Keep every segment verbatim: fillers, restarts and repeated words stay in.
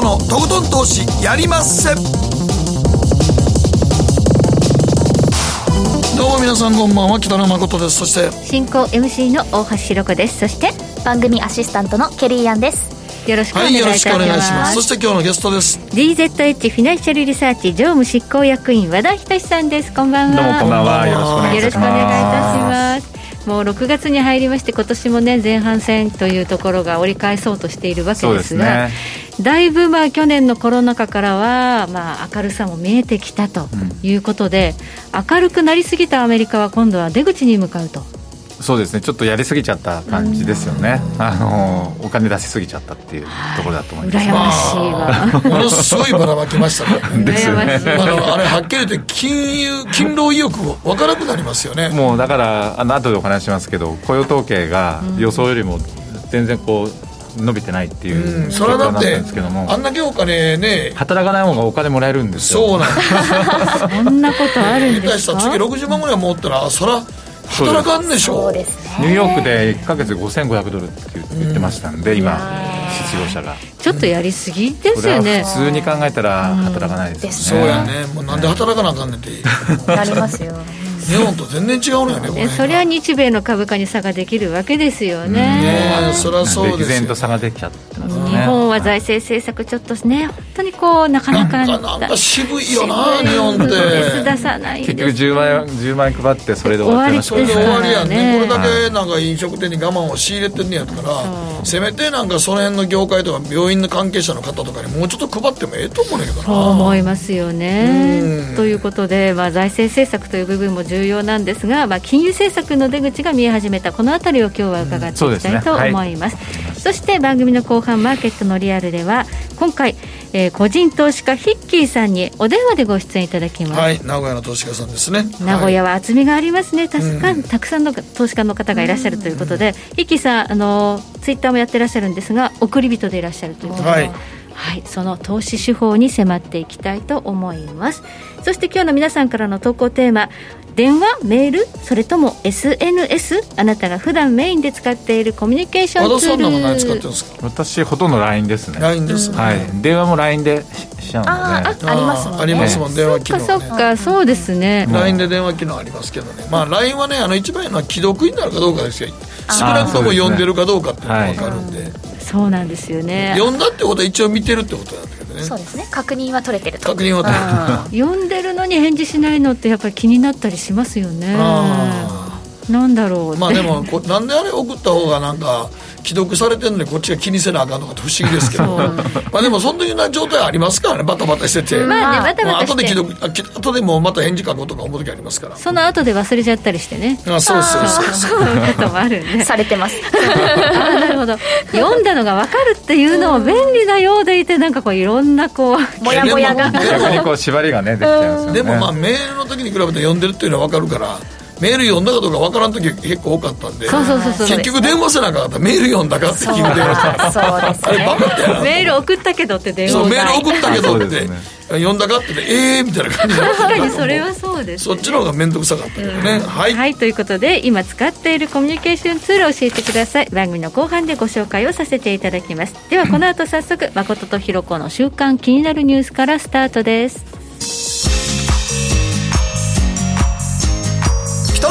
本のとことん投資やりまっせ。どうも皆さんこんばんは、北野誠です。そして進行 エムシー の大橋ひろ子です。そして番組アシスタントのケリーアンです。よろしくお願いいたします。そして今日のゲストです。ディーゼットエイチ フィナンシャルリサーチ常務執行役員和田仁さんです。こんばんは。どうもこんばんは。よろしくお願いいたします。もうろくがつに入りまして、今年もね前半戦というところが折り返そうとしているわけですが、ですね、だいぶまあ去年のコロナ禍からはまあ明るさも見えてきたということで、うん、明るくなりすぎたアメリカは今度は出口に向かうと。そうですね、ちょっとやりすぎちゃった感じですよね、うん、あのお金出しすぎちゃったっていうところだと思います。羨ましいわ、ものすごいばらまきましたね。ですよね。あのあれはっきり言って金融勤労意欲も分からなくなりますよね。もうだからあの後でお話しますけど、雇用統計が予想よりも全然こう、うん伸びてないっていう、うん、それはだってあんだけお金ね、働かない方がお金もらえるんですよ。そうなんですそんなことあるんですか。月ろくじゅうまんぐらい持ったらそら働かんでしょう。そうです。ニューヨークでいっかげつごせんごひゃくドルって言ってましたんで、うん、今失業者がちょっとやりすぎですよね。普通に考えたら働かないですよね、うん、そうやね。もうなんで働かなあかんねんってなりますよ。日本と全然違うのよねこれ。それは日米の株価に差ができるわけですよね。そりゃそうですよ。歴然と差ができちゃってますね。日本は財政政策ちょっとね、本当にこうなかなかなんか、なんか渋いよな日本って。出さない結局じゅうまんえん配ってそれで終わってましたね。それで終わりやんね。これだけなんか飲食店に我慢を仕入れてんねやったら、せめてなんかその辺の業界とか病院の関係者の方とかにもうちょっと配ってもええと思うんだけどな。そう思いますよね。ということで、まあ、財政政策という部分も重要重要なんですが、まあ、金融政策の出口が見え始めたこのあたりを今日は伺っていきたいと思います。うん、そうですね。はい。そして番組の後半マーケットのリアルでは今回、えー、個人投資家ヒッキーさんにお電話でご出演いただきます。はい、名古屋の投資家さんですね。名古屋は厚みがありますね。確かにたくさんの投資家の方がいらっしゃるということで、うん、ヒッキーさんあのツイッターもやってらっしゃるんですが送り人でいらっしゃるということで、はい、はい、その投資手法に迫っていきたいと思います。そして今日の皆さんからの投稿テーマ、電話、メール、それとも エスエヌエス、 あなたが普段メインで使っているコミュニケーションツール。和田さん何使ってるんですか。私ほとんど ライン ですね。 ライン ですね、はい、電話も ライン でしちゃうので、ね、あ, あ, ありますもんね。ありますもん、電話機能、ね、そっかそっか、そうですね。 ライン で電話機能ありますけどね、まあ、ライン はねあの一番いいのは既読になるかどうかですよ。少なくとも呼んでるかどうかっていうのが分かるんで、そうなんですよね。呼んだってことは一応見てるってことなんだけどね。そうですね、確認は取れてると。確認は取れてる。呼んでるのに返事しないのってやっぱり気になったりしますよね。あ、なんだろう、まあでもこなんであれ送った方がなんか既読されてるのにこっちが気にせなあかんのかって不思議ですけどまあでもそんなような状態ありますからね。バタバタしてて、まあね、バタバタして、まあ、後で後でもまた返事書こうとか思う時ありますから、その後で忘れちゃったりしてね。あ、そうそうそうそういうこともあるんでされてますなるほど、読んだのが分かるっていうのも便利なようでいて、なんかこういろんなこうもやもやが逆にこう縛りがねできちゃいますよね。でもまあメールの時に比べて読んでるっていうのは分かるから、メール読んだかどうか分からん時結構多かったんで、そうそうそうそう、結局電話せなかった、ね、メール読んだかって聞いてました。そうですね、あれバカってやん。メール送ったけどって電話。そう、メール送ったけどって読んだかって、ね、えーみたいな感じ。確かにそれはそうです、ね、そっちの方が面倒くさかったけどね、うん、はい、はい、ということで今使っているコミュニケーションツールを教えてください。番組の後半でご紹介をさせていただきます。ではこの後早速誠とひろこの週刊気になるニュースからスタートです。北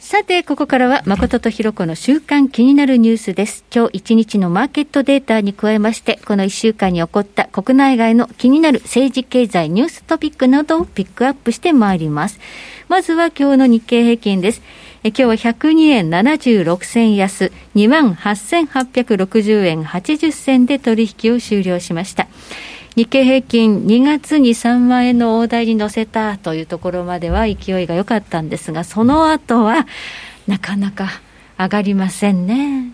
さてここからは誠とひろこの週刊気になるニュースです。今日いちにちのマーケットデータに加えまして、このいっしゅうかんに起こった国内外の気になる政治経済ニューストピックなどをピックアップしてまいります。まずは今日の日経平均です。え今日はひゃくにえんななじゅうろくせん安 にまんはっせんはっぴゃくろくじゅうえんはちじゅっせんで取引を終了しました。日経平均にがつにさんまんえんの大台に乗せたというところまでは勢いが良かったんですが、その後はなかなか上がりませんね。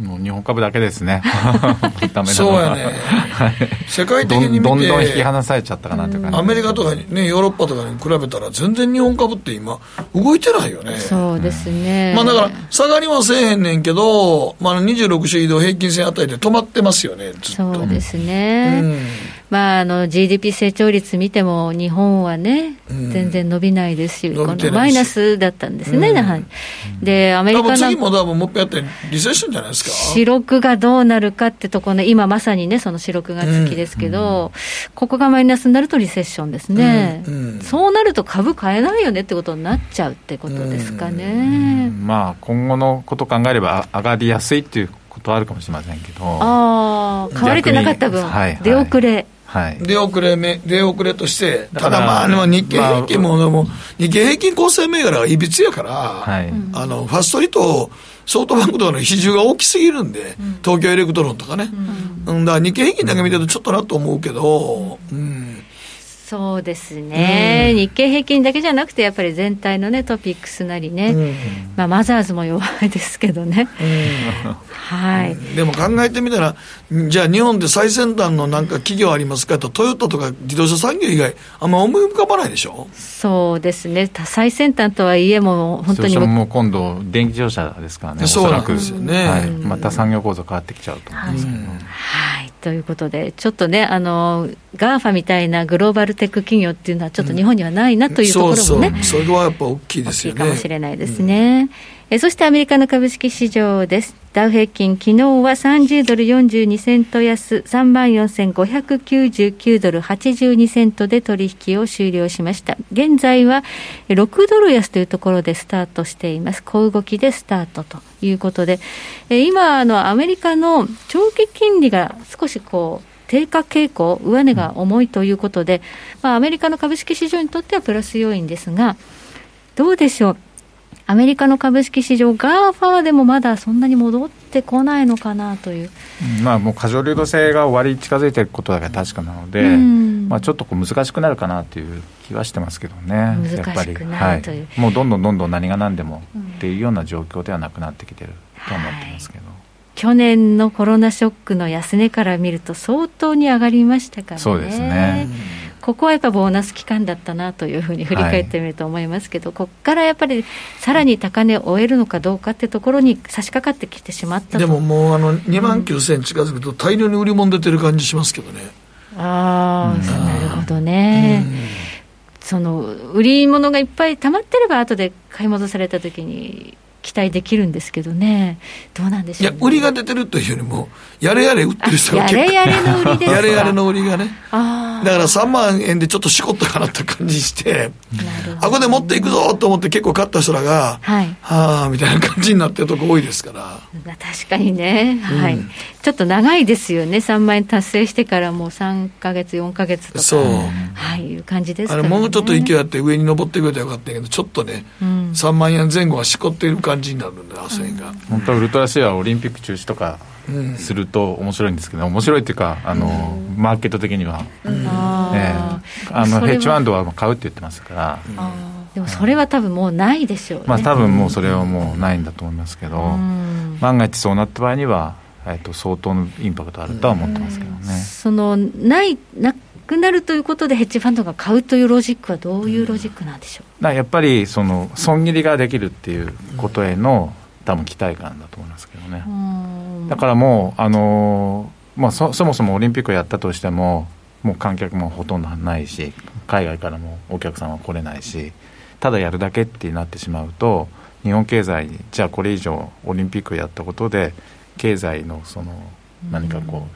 もう日本株だけですねダメだそうやね世界的に見て ど, どんどん引き離されちゃったかなというか、ね、アメリカとか、ね、ヨーロッパとかに比べたら全然日本株って今動いてないよね。そうですね、まあ、だから下がりはせえへんねんけど、まあ、にじゅうろく週移動平均線あたりで止まってますよねずっと。そうですね、うんまあ、あの ジーディーピー 成長率見ても日本はね、うん、全然伸びないですし、今度マイナスだったんですね、うんはい、でアメリカの次も多分もっぺんやってリセッションじゃないですか。四六がどうなるかってところ、ね、今まさにねその四六が月ですけど、うん、ここがマイナスになるとリセッションですね、うんうん、そうなると株買えないよねってことになっちゃうってことですかね、うんうんまあ、今後のこと考えれば上がりやすいっていうことはあるかもしれませんけど、あ買われてなかった分、はいはい、出遅れはい、出遅れめ出遅れとしてただまあでも日経平均も、まあ、も日経平均構成銘柄がいびつやから、はい、あのファストリートソフトバンクとかの比重が大きすぎるんで、うん、東京エレクトロンとかね、うん、だから日経平均だけ見てるとちょっとなと思うけど、うんうん、そうですね、うん、日経平均だけじゃなくてやっぱり全体の、ね、トピックスなりね、うんまあ、マザーズも弱いですけどね、うんはい、でも考えてみたらじゃあ日本で最先端のなんか企業ありますかとトヨタとか自動車産業以外あんま思い浮かばないでしょ。そうですね最先端とはいえも本当にもう今度電気自動車ですからね。そうなんですよね、はい、また産業構造変わってきちゃうと思うんですけど、はいはい、ということでちょっとねあの ガーファ みたいなグローバルテック企業っていうのはちょっと日本にはないなというところもね、うん、そうそうそれはやっぱ大きいですよね。大きいかもしれないですね、うん、えそしてアメリカの株式市場です。ダウ平均昨日はさんじゅうドルよんじゅうにセント安 さんまんよんせんごひゃくきゅうじゅうきゅうドルはちじゅうにセントで取引を終了しました。現在はろくドル安というところでスタートしています。小動きでスタートということで今あのアメリカの長期金利が少しこう低下傾向上値が重いということで、まあ、アメリカの株式市場にとってはプラス要因ですがどうでしょう。アメリカの株式市場ガーファーでもまだそんなに戻ってこないのかなという、まあ、もう過剰流動性が終わり近づいていることだけ確かなので、うんまあ、ちょっとこう難しくなるかなという気はしてますけどね。難しくなるという、やっぱり、はい、もうどんどんどんどん何が何でもっていうような状況ではなくなってきてると思ってますけど、うんはい去年のコロナショックの安値から見ると相当に上がりましたからね。そうですねここはやっぱボーナス期間だったなというふうに振り返ってみると思いますけど、はい、ここからやっぱりさらに高値を終えるのかどうかってところに差し掛かってきてしまったと。でももうあのにまんきゅうせん近づくと大量に売り物出てる感じしますけどね、うん、ああなるほどね、うん、その売り物がいっぱい溜まってれば後で買い戻された時に期待できるんですけどね。どうなんでしょう、ね、いや売りが出てるというよりもやれやれ売ってる人が結構やれやれの売りですか。やれやれの売りがねあだからさんまんえんでちょっとしこったかなって感じしてあこで持っていくぞと思って結構買った人らが、はい、はあみたいな感じになってるとこ多いですから確かにね、はいうん、ちょっと長いですよね。さんまんえん達成してからもうさんかげつよんかげつとかそう、はい、いう感じですからね。あれもうちょっと勢いあって上に上ってくれたらよかったけどちょっとね、うん、さんまんえんぜん後はしこっている感じ感じになるんだ、うん、本当はウルトラシェアオリンピック中止とかすると面白いんですけど面白いっていうかあの、うん、マーケット的には、うんね、ああのヘッジファンドは買うって言ってますから、うん、でもそれは多分もうないでしょうね、まあ、多分もうそれはもうないんだと思いますけど、うん、万が一そうなった場合には、えっと、相当のインパクトあるとは思ってますけどね、うん、そのないなくなるということでヘッジファンドが買うというロジックはどういうロジックなんでしょう、うん、やっぱりその損切りができるっていうことへの多分期待感だと思いますけどね、うん、だからもう、あのーまあ、そ, そもそもオリンピックをやったとしてももう観客もほとんどないし海外からもお客さんは来れないしただやるだけってなってしまうと日本経済じゃあこれ以上オリンピックをやったことで経済 の, その何かこう、うん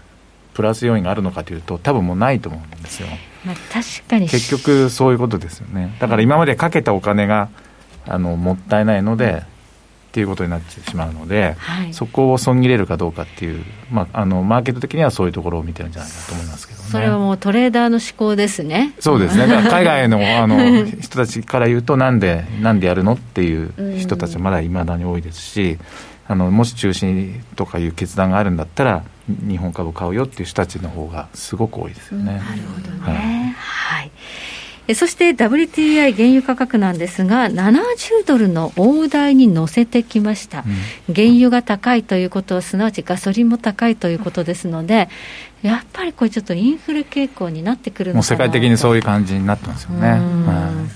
プラス要因があるのかというと多分もうないと思うんですよ、まあ、確かに結局そういうことですよね。だから今までかけたお金があのもったいないのでっていうことになってしまうので、はい、そこを損切れるかどうかっていう、まあ、あのマーケット的にはそういうところを見てるんじゃないかと思いますけどね。それはもうトレーダーの思考ですね。そうですね。だから海外 の, あの人たちから言うとなんでなんでやるのっていう人たちはまだいまだに多いですしあのもし中止とかいう決断があるんだったら日本株を買うよっていう人たちの方がすごく多いですよね、うん、なるほどね、はいはいそして ダブリューティーアイ 原油価格なんですがななじゅうドルの大台に乗せてきました、うん、原油が高いということはすなわちガソリンも高いということですのでやっぱりこれちょっとインフレ傾向になってくるのかなと。もう世界的にそういう感じになってますよね。うん、うん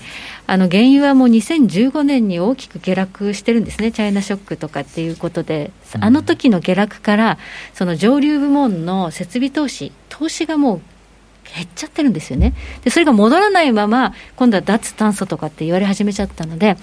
あの原油はもうにせんじゅうごねんに大きく下落してるんですね。チャイナショックとかっていうことであの時の下落からその上流部門の設備投資投資がもう減っちゃってるんですよね。でそれが戻らないまま今度は脱炭素とかって言われ始めちゃったので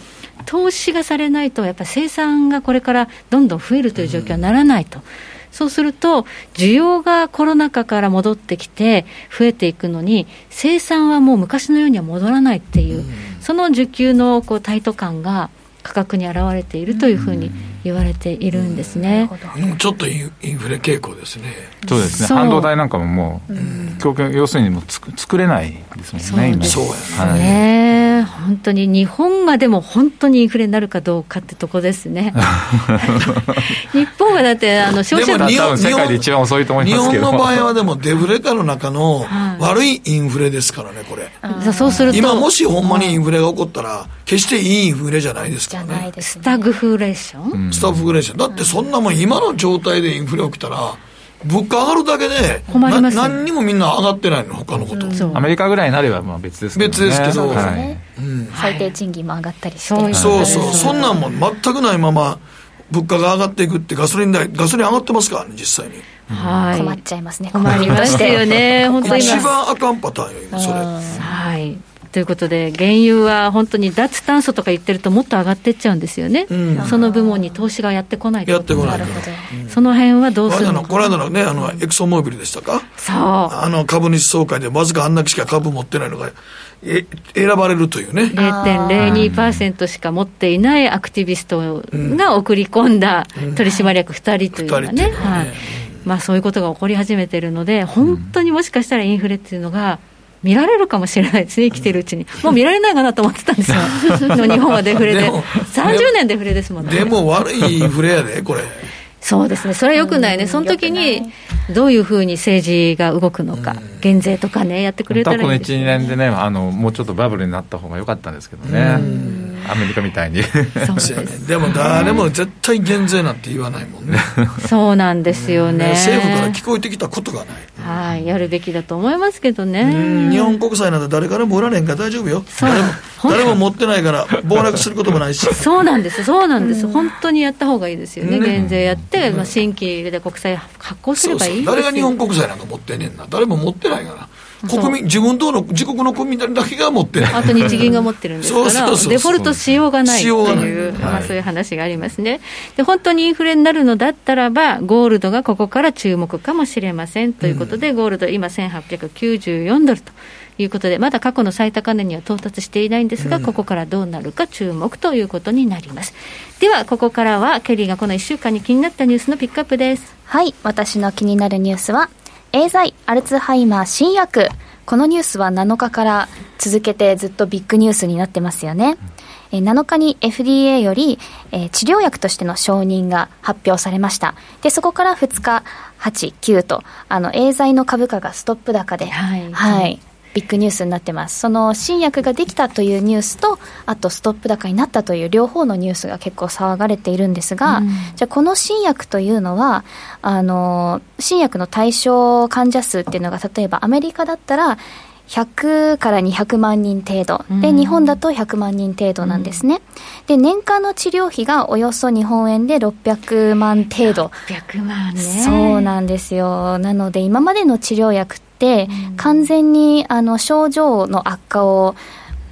投資がされないとやっぱり生産がこれからどんどん増えるという状況にならないと、うん、そうすると需要がコロナ禍から戻ってきて増えていくのに生産はもう昔のようには戻らないっていう、うん、その需給のこうタイト感が価格に表れているというふうに言われているんですね、うんうんうん、ちょっとインフレ傾向ですね。そうですね。半導体なんかももう、うん、供給要するにもうつ作れないですもんね。そうですね、はい、本当に日本がでも本当にインフレになるかどうかってとこですね日本はだってあの消費者の多分世界で一番遅いと思いますけど日本の場合はでもデフレ化の中の悪いインフレですからねこれ。そうすると今もしほんまにインフレが起こったら決していいインフレじゃないですからね。スタグフレーション、うん、スタグレーションだってそんなもん今の状態でインフレ起きたら物価上がるだけで困ります、ね、何にもみんな上がってないの他のこと、うん、アメリカぐらいになればまあ別ですけどね。別ですけど、はいうん、最低賃金も上がったりして、はい、そうそうそうそんなんも全くないまま物価が上がっていくってガソリン代ガソリン上がってますからね実際に、はい、困っちゃいますね。困りましたよね本当に一番あかんパターンよ今それ、はいということで原油は本当に脱炭素とか言ってるともっと上がっていっちゃうんですよね、うん、その部門に投資がやってこないとやってこないから、うん、その辺はどうするのか。この間のねあのエクソンモービルでしたかそうあの株主総会でわずかあんなしか株持ってないのがえ選ばれるというね ゼロてんゼロにパーセント しか持っていないアクティビストが送り込んだ取締役ふたりというのがね、うんうん、ふたりというのはね、はいまあ、そういうことが起こり始めているので本当にもしかしたらインフレっていうのが見られるかもしれないですね。生きてるうちにもう見られないかなと思ってたんですよ日本はデフレでさんじゅうねんデフレですもんね。でも悪いインフレやでこれ。そうですねそれは良くないね。その時にどういうふうに政治が動くのか減税とかねやってくれたらいいですね。この いちにねんでねあのもうちょっとバブルになった方が良かったんですけどねアメリカみたいにそう で, でも誰も絶対減税なんて言わないもんねそうなんですよ ね, ね政府から聞こえてきたことがないはい、やるべきだと思いますけどね。うん日本国債なんて誰からも売られんから大丈夫よ。誰 も, 誰も持ってないから暴落することもないしそうなんですそうなんです、うん、本当にやった方がいいですよ ね, ね減税やって、うんまあ、新規で国債発行すればいいですよ。そうそう誰が日本国債なんか持ってねえんな誰も持ってないから国民自分党の自国の国民だけが持ってないあと日銀が持ってるんですからそうそうそうそうデフォルトしようがないという、はいまあ、そういう話がありますね。で本当にインフレになるのだったらばゴールドがここから注目かもしれませんということで、うん、ゴールド今せんはっぴゃくきゅうじゅうよんドルということでまだ過去の最高値には到達していないんですが、うん、ここからどうなるか注目ということになります。ではここからはケリーがこのいっしゅうかんに気になったニュースのピックアップです。はい私の気になるニュースはエーザイアルツハイマー新薬。このニュースはなのかから続けてずっとビッグニュースになってますよね。なのかに エフディーエー より治療薬としての承認が発表されました。でそこからふつかはち、きゅうとあのエーザイの株価がストップ高で、はいはい、ビッグニュースになってます。その新薬ができたというニュースとあとストップ高になったという両方のニュースが結構騒がれているんですが、うん、じゃあこの新薬というのはあの新薬の対象患者数っていうのが例えばアメリカだったらひゃくからにひゃくまんにん程度で、うん、日本だとひゃくまんにん程度なんですね、うん、で年間の治療費がおよそ日本円でろっぴゃくまん程度ろっぴゃくまんね。そうなんですよ。なので今までの治療薬って完全にあの症状の悪化を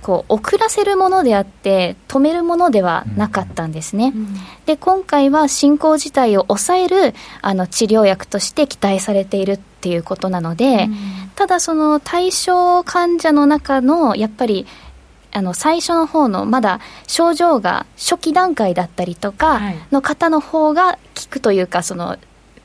こう遅らせるものであって止めるものではなかったんですね、うん、で今回は進行自体を抑えるあの治療薬として期待されているっていうことなので、うん、ただその対象患者の中のやっぱりあの最初の方のまだ症状が初期段階だったりとかの方の方が効くというかその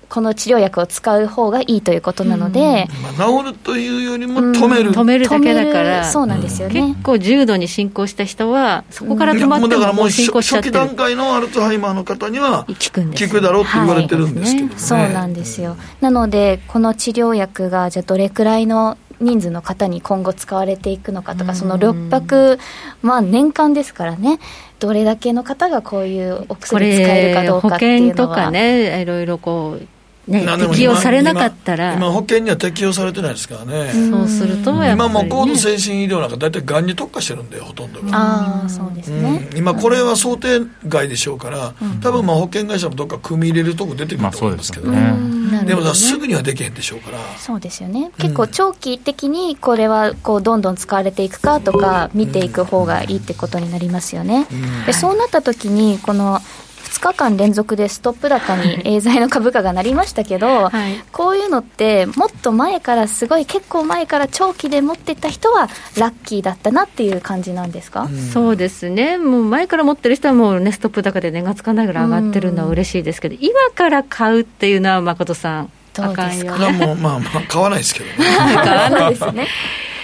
この治療薬を使う方がいいということなので、うんまあ、治るというよりも止める、うん、止めるだけだからそうなんですよね、うん、結構重度に進行した人はそこから止まって も,、うん、もう進行しちゃってる初期段階のアルツハイマーの方には効くんです、ね、効くだろうって言われてるんですけどね、はい、そうなんですよ。なのでこの治療薬がじゃあどれくらいの人数の方に今後使われていくのかとか、そのろっぴゃく、まあ、年間ですからね、どれだけの方がこういうお薬使えるかどうかっていうのは、保険とかね、いろいろこうね、適用されなかったら 今, 今保険には適用されてないですからね。そうするとやっぱり、ね、今もう高度精神医療なんかだいたいがんに特化してるんで、ほとんどがああそうですね、うん、今これは想定外でしょうから、うん、多分まあ保険会社もどっか組み入れるとこ出てくると思うんですけどね、まあ、そうですよね。でもだすぐにはできへんでしょうから、そうですよね。結構長期的にこれはこうどんどん使われていくかとか見ていく方がいいってことになりますよね、うん、でそうなった時にこのふつかかん連続でストップ高にエーザイの株価がなりましたけど、はい、こういうのってもっと前からすごい結構前から長期で持ってた人はラッキーだったなっていう感じなんですか、うん、そうですね。もう前から持ってる人はもう、ね、ストップ高で値がつかないぐらい上がってるのは嬉しいですけど、うん、今から買うっていうのは誠さんどうですか？あかんよ。もうまあまあ買わないですけどね買わないですね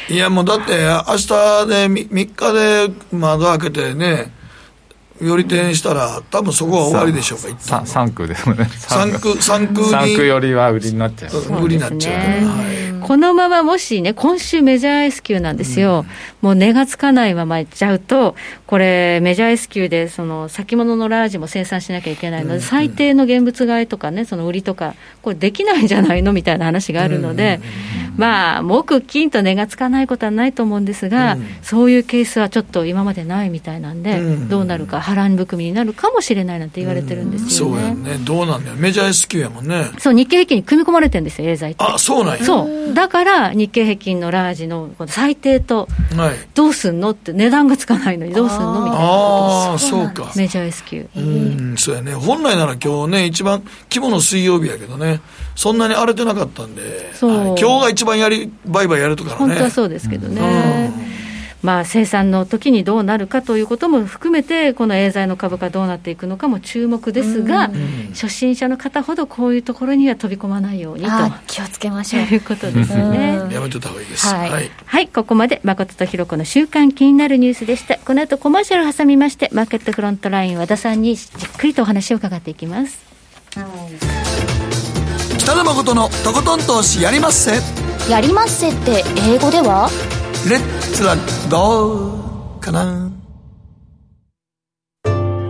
いやもうだって明日で みっか みっかで窓開けてねより転したら多分そこは終わりでしょうか。さん区ですもんね。さん区さん区に区よりは売りになっちゃう。売りになっちゃうから、はい、このままもしね今週メジャー S q なんですよ、うん、もう値がつかないままいっちゃうとこれメジャー S q でその先物のラージも生産しなきゃいけないので、うん、最低の現物買いとかねその売りとかこれできないんじゃないのみたいな話があるので、うん、まあ木金と値がつかないことはないと思うんですが、うん、そういうケースはちょっと今までないみたいなんで、うん、どうなるか波乱含みになるかもしれないなんて言われてるんですよね、うん、そうやね。どうなんだよメジャー S q やもんね。そう日経平均に組み込まれてるんですよエーザイって。あそうなんや。そうだから日経平均のラージの最低とどうすんのって値段がつかないのにどうすんのみたいなこと。ああそうかメジャー S q うんそうやね。本来なら今日ね一番肝の水曜日やけどねそんなに荒れてなかったんでそう、はい、今日が一番やり売買やるとからね本当はそうですけどね、うんまあ、生産の時にどうなるかということも含めてこのエーザイの株価どうなっていくのかも注目ですが、初心者の方ほどこういうところには飛び込まないようにと気をつけましょうということですねやめといた方がいいです、はいはいはい、ここまで誠とひろ子の週刊気になるニュースでした。この後コマーシャルを挟みましてマーケットフロントライン和田さんにじっくりとお話を伺っていきます。北野誠のとことん投資やりまっせ。やりまっせって英語ではレッツはどうかな。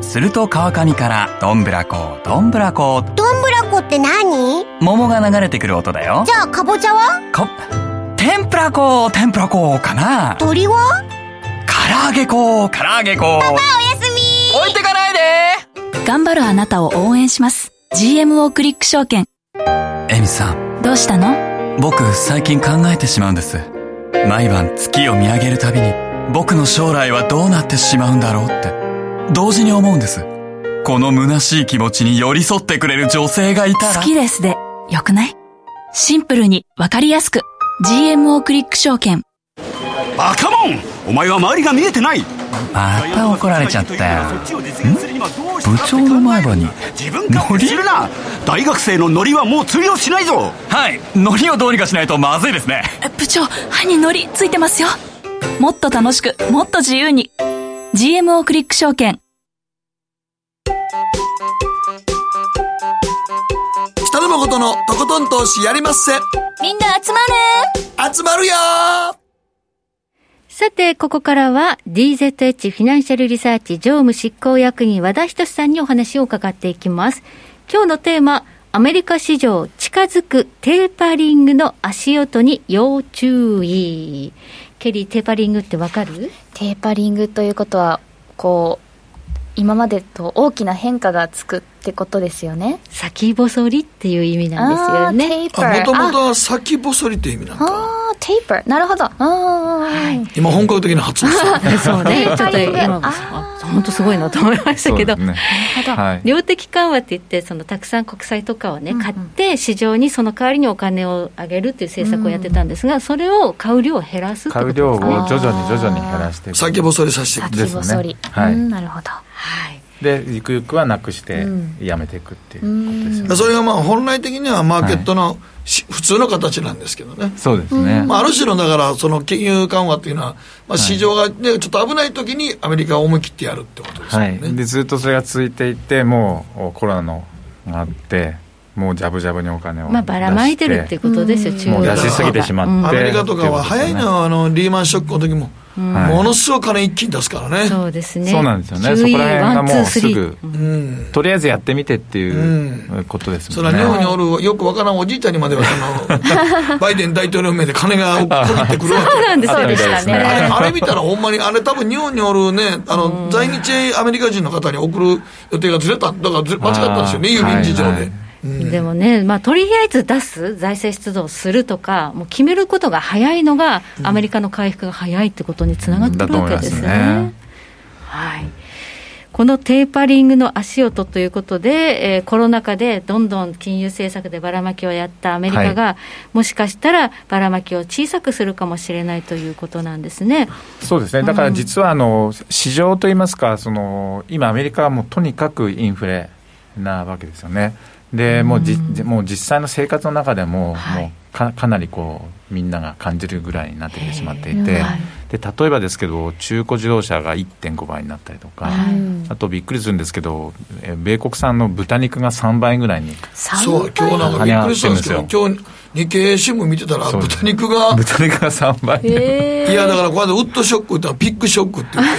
すると川上からどんぶらこどんぶらこどんぶらこって何？桃が流れてくる音だよ。じゃあかぼちゃは？か天ぷらこ天ぷらこかな。鳥は？唐揚げこ唐揚げこ。パパおやすみ。置いてかないで。頑張るあなたを応援します。ジーエムオー クリック証券。エミさん。どうしたの？僕最近考えてしまうんです。毎晩月を見上げるたびに僕の将来はどうなってしまうんだろうって同時に思うんです。この虚しい気持ちに寄り添ってくれる女性がいたら好きですでよくない？シンプルにわかりやすく ジーエムオー クリック証券。バカモンお前は周りが見えてない。また怒られちゃったよ。ん部長の前歯にノリするな。大学生のノリはもう通用しないぞ。はいノリをどうにかしないとまずいですね。部長歯にノリついてますよ。もっと楽しくもっと自由に ジーエムオー クリック証券。北野誠のとことん投資やりまっせ。みんな集まる集まるよ。さてここからは ディーゼットエイチ フィナンシャルリサーチ常務執行役員和田仁さんにお話を伺っていきます。今日のテーマアメリカ市場近づくテーパリングの足音に要注意。ケリーテーパリングってわかる？テーパリングということはこう今までと大きな変化がつくってことですよね。先細りっていう意味なんですよね。もともとは先細りって意味なんだ。あテーパーなるほど、はい、今本格的な発音そうねちょっと今本当すごいなと思いましたけど、ねはい、量的緩和っていってそのたくさん国債とかをね、うんうん、買って市場にその代わりにお金をあげるっていう政策をやってたんですが、うん、それを買う量を減らすってことです。買う量を徐々に徐々に減らしていく先細りさせていくですね。先細り、はいうん、なるほど、はいでゆくゆくはなくしてやめていくっていうことですよね、うん、それがまあ本来的にはマーケットの、はい、普通の形なんですけどね。そうですね、まあ、ある種のだからその金融緩和っていうのは、まあ、市場が、ねはい、ちょっと危ない時にアメリカを思い切ってやるってことですよね、はい、でずっとそれが続いていてもうコロナのがあってもうジャブジャブにお金を出して、まあ、ばらまいてるってことですよ、中国は。もう出しすぎてしまって、アメリカとかは早いのは、あのリーマンショックの時も、はい、ものすごく金一気に出すからね。そうですね。そうなんですよね。そこら辺がもうすぐ、うん、とりあえずやってみてっていうことですもんね。それは日本におるよくわからんおじいちゃんにまではあのバイデン大統領名で金がこびってくるわけ。そうなんです。そうでしたね。あれ見たらほんまにあれ多分日本におるね、あの在日アメリカ人の方に送る予定がずれた、だからず間違ったんですよね、郵便事情で。はいはい、うん、でもね、まあ、とりあえず出す財政出動するとかもう決めることが早いのが、うん、アメリカの回復が早いってことにつながってくるわけですよね。ね、はい、このテーパリングの足音ということで、えー、コロナ禍でどんどん金融政策でばらまきをやったアメリカが、はい、もしかしたらばらまきを小さくするかもしれないということなんですね。そうですね。だから実はあの、うん、市場といいますか、その今アメリカはもうとにかくインフレなわけですよね。でも う, じ、うん、もう実際の生活の中で も,、はい、もう か, かなりこうみんなが感じるぐらいになってきてしまっていて、はい、で例えばですけど中古自動車が いってんご 倍になったりとか、はい、あとびっくりするんですけどえ米国産の豚肉がさんばいぐらいに。そう、今日なんかびっくりしたんですけど、今日日経新聞見てたら豚肉が豚肉がさんばい、えー、いやだからこれでウッドショックってピックショックって言って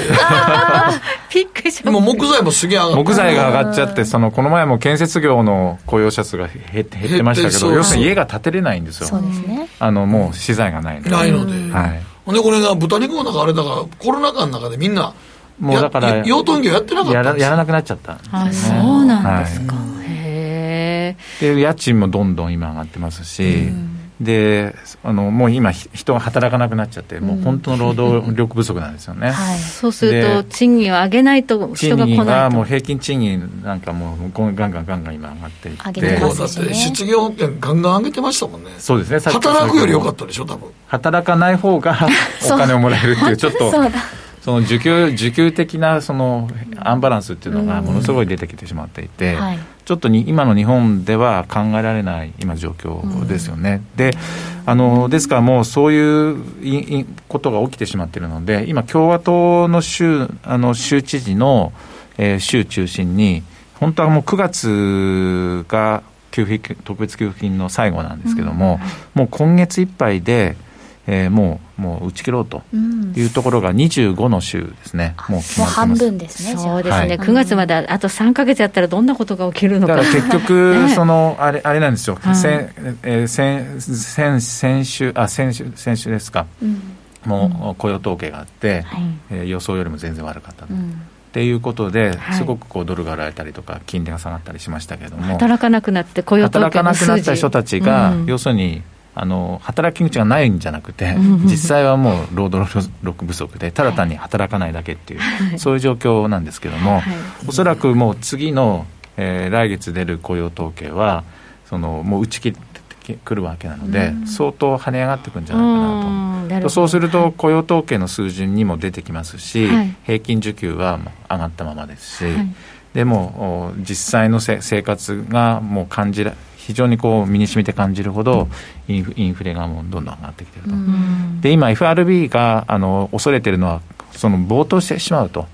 ピックショック。も木材もすげえ上がって、木材が上がっちゃって、そのこの前も建設業の雇用者数が減って、減ってましたけど、要するに家が建てれないんですよ。そうですね。あのもう資材がないので。ないので。はい。でこれが豚肉の中あれだからコロナ禍の中でみんなもうだから養豚業やってなかったんですよ。やら、やらなくなっちゃったんですね。あ、そうなんですか。はい、で家賃もどんどん今上がってますし、うん、であのもう今人が働かなくなっちゃって、うん、もう本当の労働力不足なんですよね、はい、そうすると賃金を上げないと人が来ないと。賃金がもう平均賃金なんかもうガンガンガンガン今上がっていって、上げてますしね。だって失業保険ガンガン上げてましたもんね。そうですね。働くより良かったでしょ多分。働かない方がお金をもらえるっていうちょっとその需給、需給的なそのアンバランスっていうのがものすごい出てきてしまっていて、うん、はい、ちょっとに今の日本では考えられない今状況ですよね、うん、で、あのですからもうそういうことが起きてしまっているので、今共和党の 州, あの州知事の、えー、州中心に本当はもうくがつが給付金、特別給付金の最後なんですけども、うん、もう今月いっぱいでえー、もう、もう打ち切ろうというところがにじゅうごの州ですね、うん、もう決まってます。もう半分ですね。そうですね、はい、くがつまであとさんかげつやったらどんなことが起きるのか。だから結局そのあれ、あれなんですよ、はい、先、えー、先、先、先週、あ、先週、先週ですか、うん、もう雇用統計があって、はい、えー、予想よりも全然悪かったと、うん、っていうことで、はい、すごくこうドルが売られたりとか金利が下がったりしましたけれども、働かなくなって雇用統計の数字、働かなくなった人たちが、うん、要するにあの働き口がないんじゃなくて、実際はもう労働力不足でただ単に働かないだけっていう、はい、そういう状況なんですけども、はい、おそらくもう次の、えー、来月出る雇用統計はそのもう打ち切ってくるわけなので、うん、相当跳ね上がってくるんじゃないかなと。そうすると雇用統計の数字にも出てきますし、はい、平均時給は上がったままですし、はい、でも実際のせ生活がもう感じら非常にこう身に染みて感じるほどイン フ, インフレがもうどんどん上がってきていると。で今 エフアールビー があの恐れているのはその暴騰してしまうと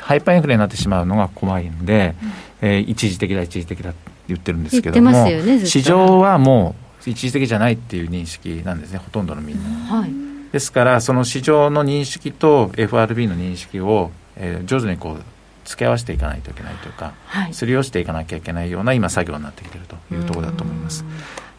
ハイパーインフレになってしまうのが怖いので、うん、えー、一時的だ一時的だって言ってるんですけども、ね、市場はもう一時的じゃないっていう認識なんですね、ほとんどのみんな、うん、はい、ですからその市場の認識と エフアールビー の認識を、えー、徐々にこう付け合わせていかないといけないというか、はい、すり寄せていかなきゃいけないような今作業になってきているというところだと思います。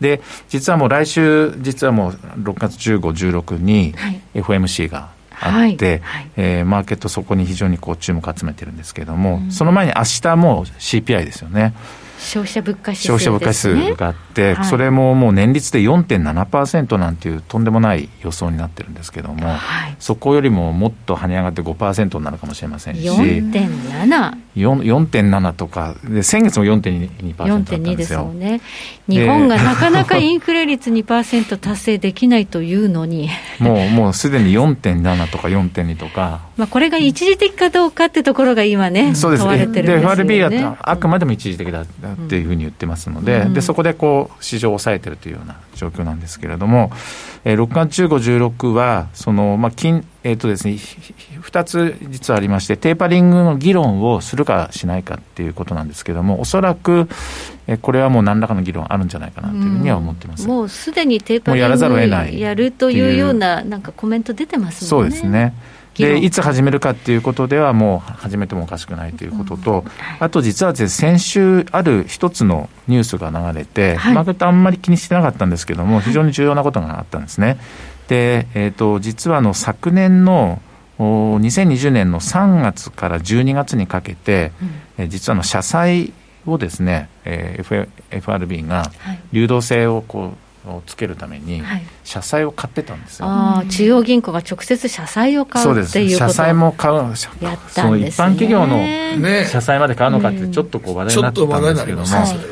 で、実はもう来週、実はもうろくがつじゅうご、じゅうろくに エフオーエムシー があって、はいはい、えー、マーケットそこに非常にこう注目を集めてるんですけれども、うん、その前に明日も シーピーアイ ですよね。消費者物価指数ですね。消費者物価指数があって、はい、それももう年率で よんてんななパーセント なんていうとんでもない予想になってるんですけども、はい、そこよりももっと跳ね上がって ごパーセント になるかもしれませんし、 よんてんなな よんてんなな とかで先月も よんてんにパーセント だったんですよ。 よんてんに ですもんね。日本がなかなかインフレ率 にパーセント 達成できないというのにもう、もうすでに よんてんなな とか よんてんに とか、まあ、これが一時的かどうかってところが今ね、そうです問われてるんですよね。で エフアールビー はあくまでも一時的だ、うん、っていうふうに言ってますので、うん、でそこでこう市場を抑えているというような状況なんですけれども、えー、ろくがつじゅうご、じゅうろくはその、まあ金えーとですね、ふたつ実はありまして、テーパリングの議論をするかしないかっていうことなんですけれども、おそらく、えー、これはもう何らかの議論あるんじゃないかなというふうには思ってます、うん、もうすでにテーパリングをやるというよう な, なんかコメント出てますもんね。そうですね。でいつ始めるかということではもう始めてもおかしくないということと、うんはい、あと実は先週ある一つのニュースが流れて、はい、マーケットあんまり気にしてなかったんですけども非常に重要なことがあったんですね。で、えーと、実はあの昨年のにせんにじゅうねんのさんがつからじゅうにがつにかけて、うん、え実はの社債をですね、えー、エフアールビー が流動性をこう、はいをつけるために社債を買ってたんですよ、はい、あ中央銀行が直接社債を買 う, うっていうことを社債も買うやったんです、ね、一般企業の社債まで買うのかってちょっとこう話題になってたんですけども、